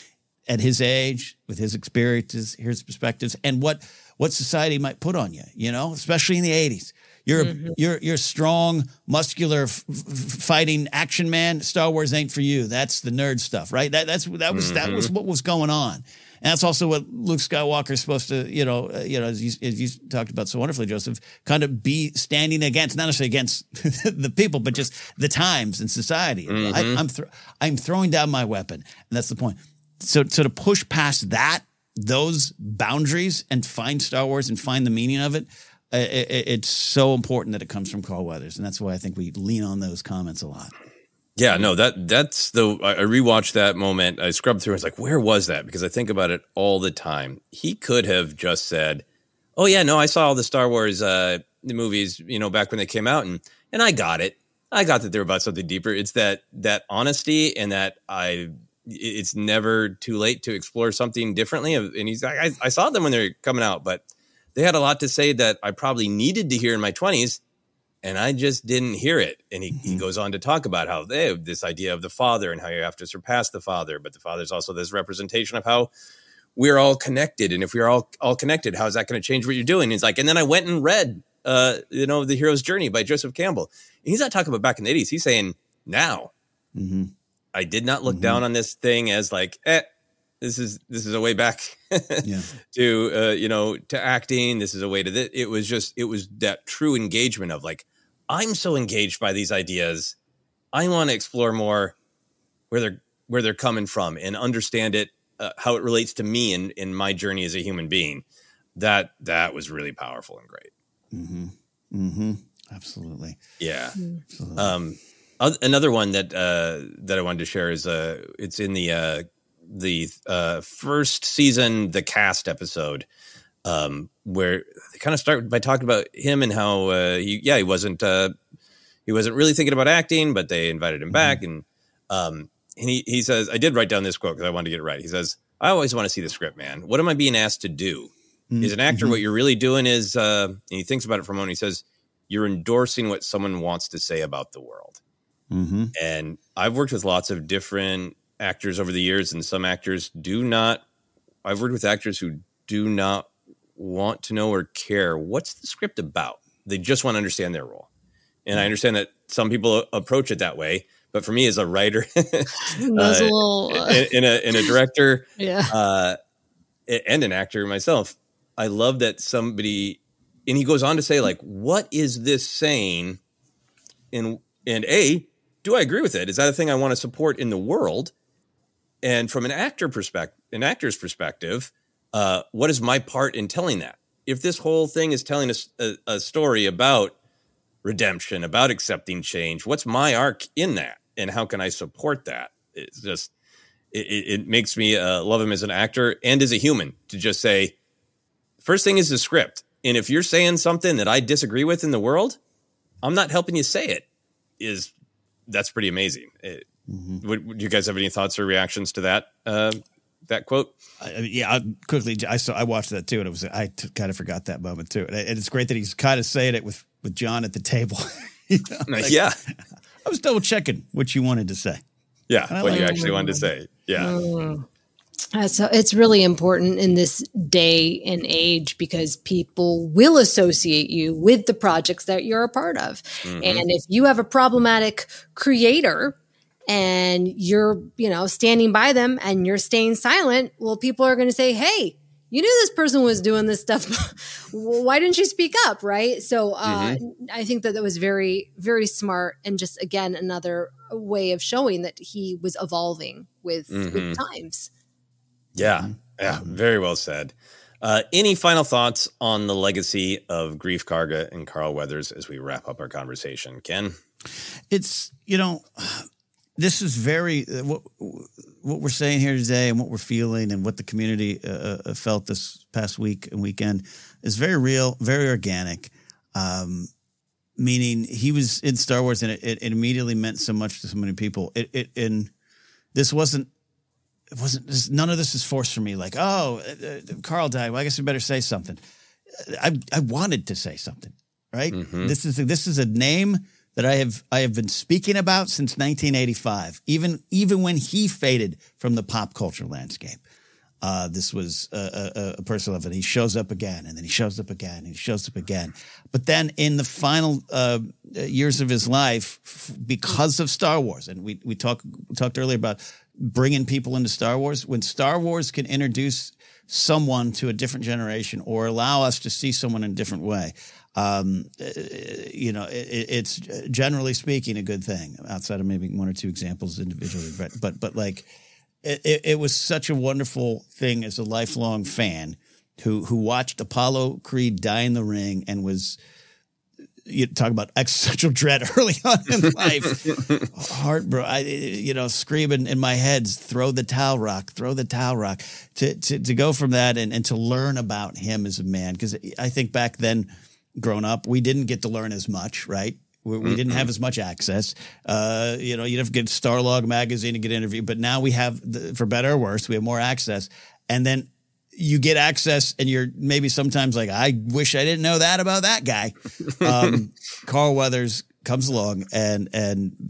At his age, with his experiences, his perspectives, and what society might put on you, especially in the 80s. You're a strong, muscular, fighting action man. Star Wars ain't for you. That's the nerd stuff, right? That was what was going on, and that's also what Luke Skywalker is supposed to, as you talked about so wonderfully, Joseph, kind of be standing against, not necessarily against the people, but just the times and society. I'm throwing down my weapon, and that's the point. So to push past that those boundaries and find Star Wars and find the meaning of it, it's so important that it comes from Carl Weathers. And that's why I think we lean on those comments a lot. Yeah, no, I rewatched that moment. I scrubbed through and was like, where was that? Because I think about it all the time. He could have just said, oh, yeah, no, I saw all the Star Wars the movies, you know, back when they came out. And I got it. I got that they're about something deeper. It's that honesty and that it's never too late to explore something differently. And he's like, I saw them when they were coming out, but they had a lot to say that I probably needed to hear in my 20s. And I just didn't hear it. And he goes on to talk about how they have this idea of the father and how you have to surpass the father. But the father is also this representation of how we're all connected. And if we're all connected, how is that going to change what you're doing? And he's like, and then I went and read, The Hero's Journey by Joseph Campbell. And he's not talking about back in the 80s. He's saying now. Mm-hmm. I did not look down on this thing as like, this is a way back to acting. This is a way to this. It was that true engagement of like, I'm so engaged by these ideas. I want to explore more where they're coming from and understand it, how it relates to me and in my journey as a human being. That was really powerful and great. Mm-hmm. Mm-hmm. Absolutely. Yeah. Absolutely. Another one that I wanted to share is it's in the first season, the cast episode, where they kind of start by talking about him and how he wasn't really thinking about acting, but they invited him back. And he says, I did write down this quote because I wanted to get it right. He says, I always want to see the script, man. What am I being asked to do? As an actor, what you're really doing is, and he thinks about it for a moment, he says, you're endorsing what someone wants to say about the world. Mm-hmm. And I've worked with lots of different actors over the years, and some actors I've worked with actors who do not want to know or care what's the script about. They just want to understand their role. And I understand that some people approach it that way, but for me as a writer and a director and an actor myself, I love that somebody, and he goes on to say like, what is this saying? And A, do I agree with it? Is that a thing I want to support in the world? And from an actor's perspective, what is my part in telling that? If this whole thing is telling us a story about redemption, about accepting change, what's my arc in that? And how can I support that? It's just, it makes me love him as an actor and as a human to just say, first thing is the script. And if you're saying something that I disagree with in the world, I'm not helping you say it. That's pretty amazing. Would you guys have any thoughts or reactions to that that quote? I watched that too, and it was kind of forgot that moment too. And it's great that he's kind of saying it with John at the table. You know? Like, yeah, I was double checking what you wanted to say. Yeah, what you actually wanted to say. Yeah. So it's really important in this day and age because people will associate you with the projects that you're a part of. Mm-hmm. And if you have a problematic creator and you're, standing by them and you're staying silent, well, people are going to say, hey, you knew this person was doing this stuff. Why didn't you speak up? Right. So I think that was very, very smart. And just, again, another way of showing that he was evolving with times. Yeah. Yeah. Very well said. Any final thoughts on the legacy of Greef Karga and Carl Weathers as we wrap up our conversation, Ken? It's, this is what we're saying here today and what we're feeling and what the community felt this past week and weekend is very real, very organic. Meaning he was in Star Wars and it immediately meant so much to so many people. None of this is forced for me. Like, Carl died. Well, I guess we better say something. I wanted to say something, right? Mm-hmm. This is a name that I have been speaking about since 1985. Even when he faded from the pop culture landscape, this was a personal event. He shows up again, and then he shows up again, and he shows up again. But then in the final years of his life, because of Star Wars, and we talked earlier about bringing people into Star Wars, when Star Wars can introduce someone to a different generation or allow us to see someone in a different way, it's generally speaking a good thing outside of maybe one or two examples individually. But like it was such a wonderful thing as a lifelong fan who watched Apollo Creed die in the ring and was, you talk about existential dread early on in life, heartbroken, screaming in my head, throw the towel rock, to go from that and to learn about him as a man. Because I think back then, grown up, we didn't get to learn as much, right? We didn't have as much access. You'd have to get Starlog magazine to get interviewed, but now we have, for better or worse, we have more access. And then you get access and you're maybe sometimes like, I wish I didn't know that about that guy. Carl Weathers comes along and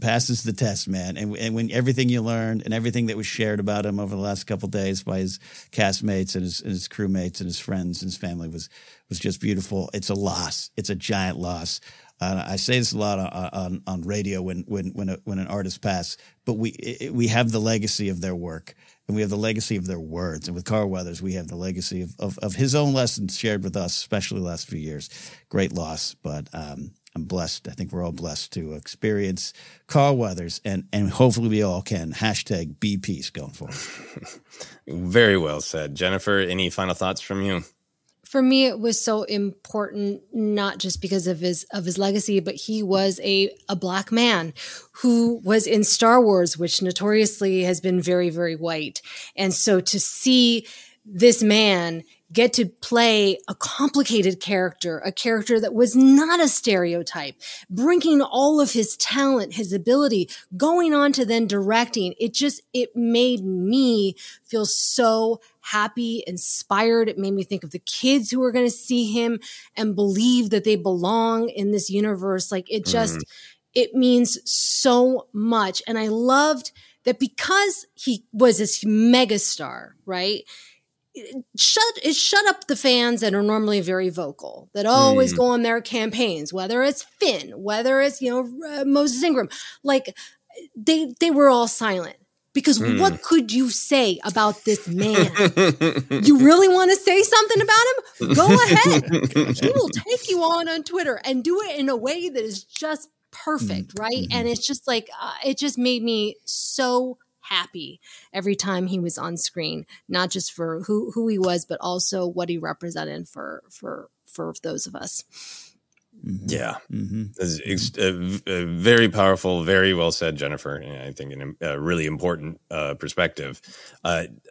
passes the test, man. And when everything you learned and everything that was shared about him over the last couple of days by his castmates and his crewmates and his friends and his family was just beautiful. It's a loss. It's a giant loss. I say this a lot on radio when an artist passes, but we have the legacy of their work and we have the legacy of their words. And with Carl Weathers, we have the legacy of his own lessons shared with us, especially the last few years. Great loss, but I'm blessed. I think we're all blessed to experience Carl Weathers, and hopefully we all can. Hashtag be peace going forward. Very well said. Jennifer, any final thoughts from you? For me, it was so important, not just because of his legacy, but he was a black man who was in Star Wars, which notoriously has been very, very white. And so to see this man get to play a complicated character, a character that was not a stereotype, bringing all of his talent, his ability, going on to then directing. It made me feel so happy, inspired. It made me think of the kids who are going to see him and believe that they belong in this universe. Like it means so much. And I loved that because he was this megastar, right? It shut up the fans that are normally very vocal, that always go on their campaigns, whether it's Finn, whether it's, Moses Ingram. Like they were all silent because what could you say about this man? You really want to say something about him? Go ahead. He will take you on Twitter and do it in a way that is just perfect. Right. Mm-hmm. And it's just like, it just made me so happy every time he was on screen, not just for who he was, but also what he represented for those of us. Yeah. A very powerful, very well said, Jennifer. And I think a really important perspective.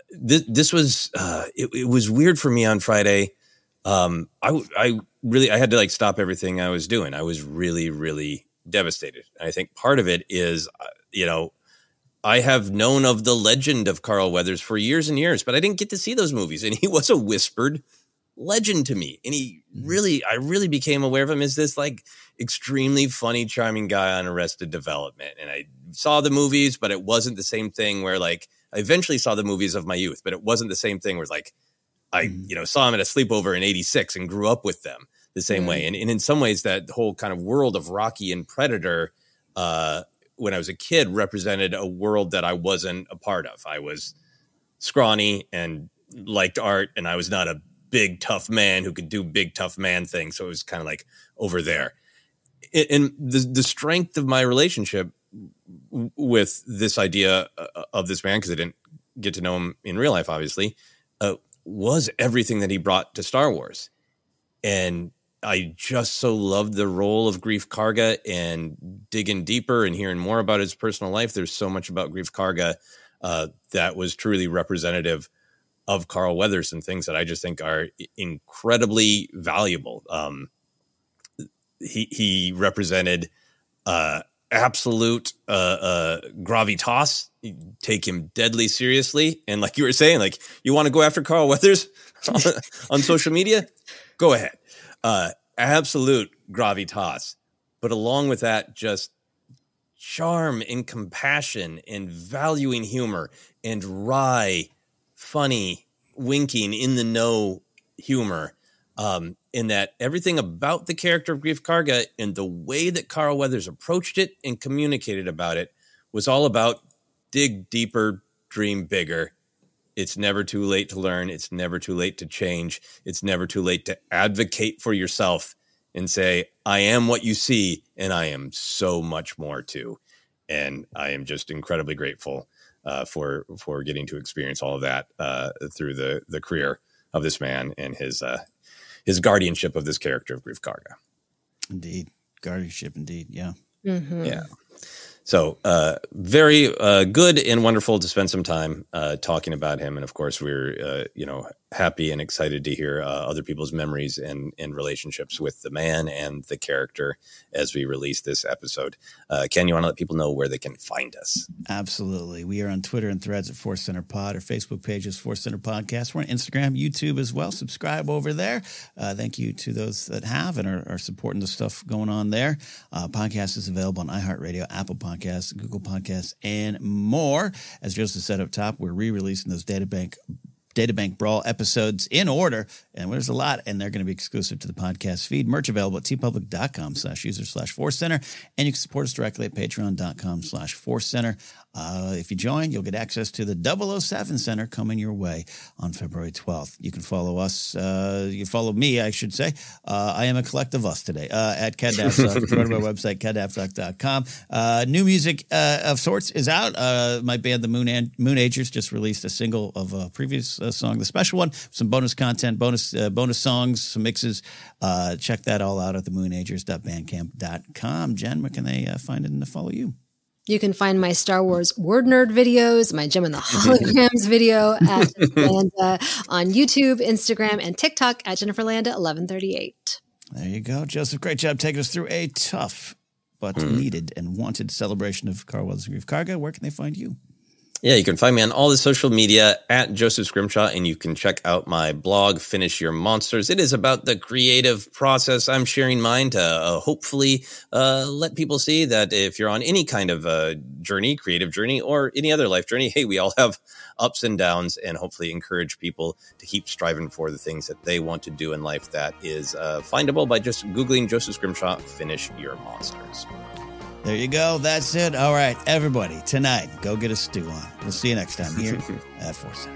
This was, it was weird for me on Friday. I had to stop everything I was doing. I was really, really devastated. And I think part of it is, I have known of the legend of Carl Weathers for years and years, but I didn't get to see those movies. And he was a whispered legend to me. And I really became aware of him as this extremely funny, charming guy on Arrested Development. And I saw the movies, but it wasn't the same thing where I eventually saw the movies of my youth, but it wasn't the same thing where I saw him at a sleepover in 86 and grew up with them the same way. And in some ways that whole kind of world of Rocky and Predator, when I was a kid, represented a world that I wasn't a part of. I was scrawny and liked art, and I was not a big, tough man who could do big, tough man things. So it was kind of over there. And the strength of my relationship with this idea of this man, because I didn't get to know him in real life, obviously, was everything that he brought to Star Wars. And I just so loved the role of Greef Karga, and digging deeper and hearing more about his personal life. There's so much about Greef Karga that was truly representative of Carl Weathers and things that I just think are incredibly valuable. He represented absolute gravitas. You take him deadly seriously. And you were saying, you want to go after Carl Weathers on social media? Go ahead. Absolute gravitas, but along with that, just charm and compassion and valuing humor and wry, funny, winking in the know humor. In that everything about the character of Greef Karga and the way that Carl Weathers approached it and communicated about it was all about dig deeper, dream bigger. It's never too late to learn. It's never too late to change. It's never too late to advocate for yourself and say, I am what you see, and I am so much more too. And I am just incredibly grateful for getting to experience all of that through the career of this man and his guardianship of this character of Greef Karga. Indeed. Guardianship, indeed. Yeah. Mm-hmm. Yeah. So very good and wonderful to spend some time talking about him. And of course, we're, happy and excited to hear other people's memories and relationships with the man and the character as we release this episode. Ken, you want to let people know where they can find us? Absolutely. We are on Twitter and Threads at Force Center Pod. Our Facebook page is Force Center Podcast. We're on Instagram, YouTube as well. Subscribe over there. Thank you to those that have and are supporting the stuff going on there. Podcast is available on iHeartRadio, Apple Podcasts, Google Podcasts, and more. As Joseph said up top, we're re-releasing those Databank Brawl episodes in order, and there's a lot, and they're going to be exclusive to the podcast feed. Merch available at tpublic.com/user/Force Center, and you can support us directly at patreon.com/Force Center. If you join, you'll get access to the 007 Center coming your way on February 12th. You can follow us. You follow me, I should say. I am a collective us today at Ken Napzok. Go to our website, KenNapzok.com. New music of sorts is out. My band, the Moonagers, just released a single of a previous song, the special one, some bonus content, bonus songs, some mixes. Check that all out at themoonagers.bandcamp.com. Jen, where can they find it and follow you? You can find my Star Wars Word Nerd videos, my Gem and the Holograms video at Jennifer Landa on YouTube, Instagram, and TikTok at Jennifer Landa 1138. There you go. Joseph, great job taking us through a tough but needed and wanted celebration of Carl Weathers and Greef Karga. Where can they find you? Yeah, you can find me on all the social media at Joseph Scrimshaw, and you can check out my blog, Finish Your Monsters. It is about the creative process. I'm sharing mine to hopefully let people see that if you're on any kind of journey, creative journey, or any other life journey, hey, we all have ups and downs, and hopefully encourage people to keep striving for the things that they want to do in life. That is findable by just Googling Joseph Scrimshaw, Finish Your Monsters. There you go. That's it. All right, everybody, tonight, go get a stew on. We'll see you next time here at Force Center.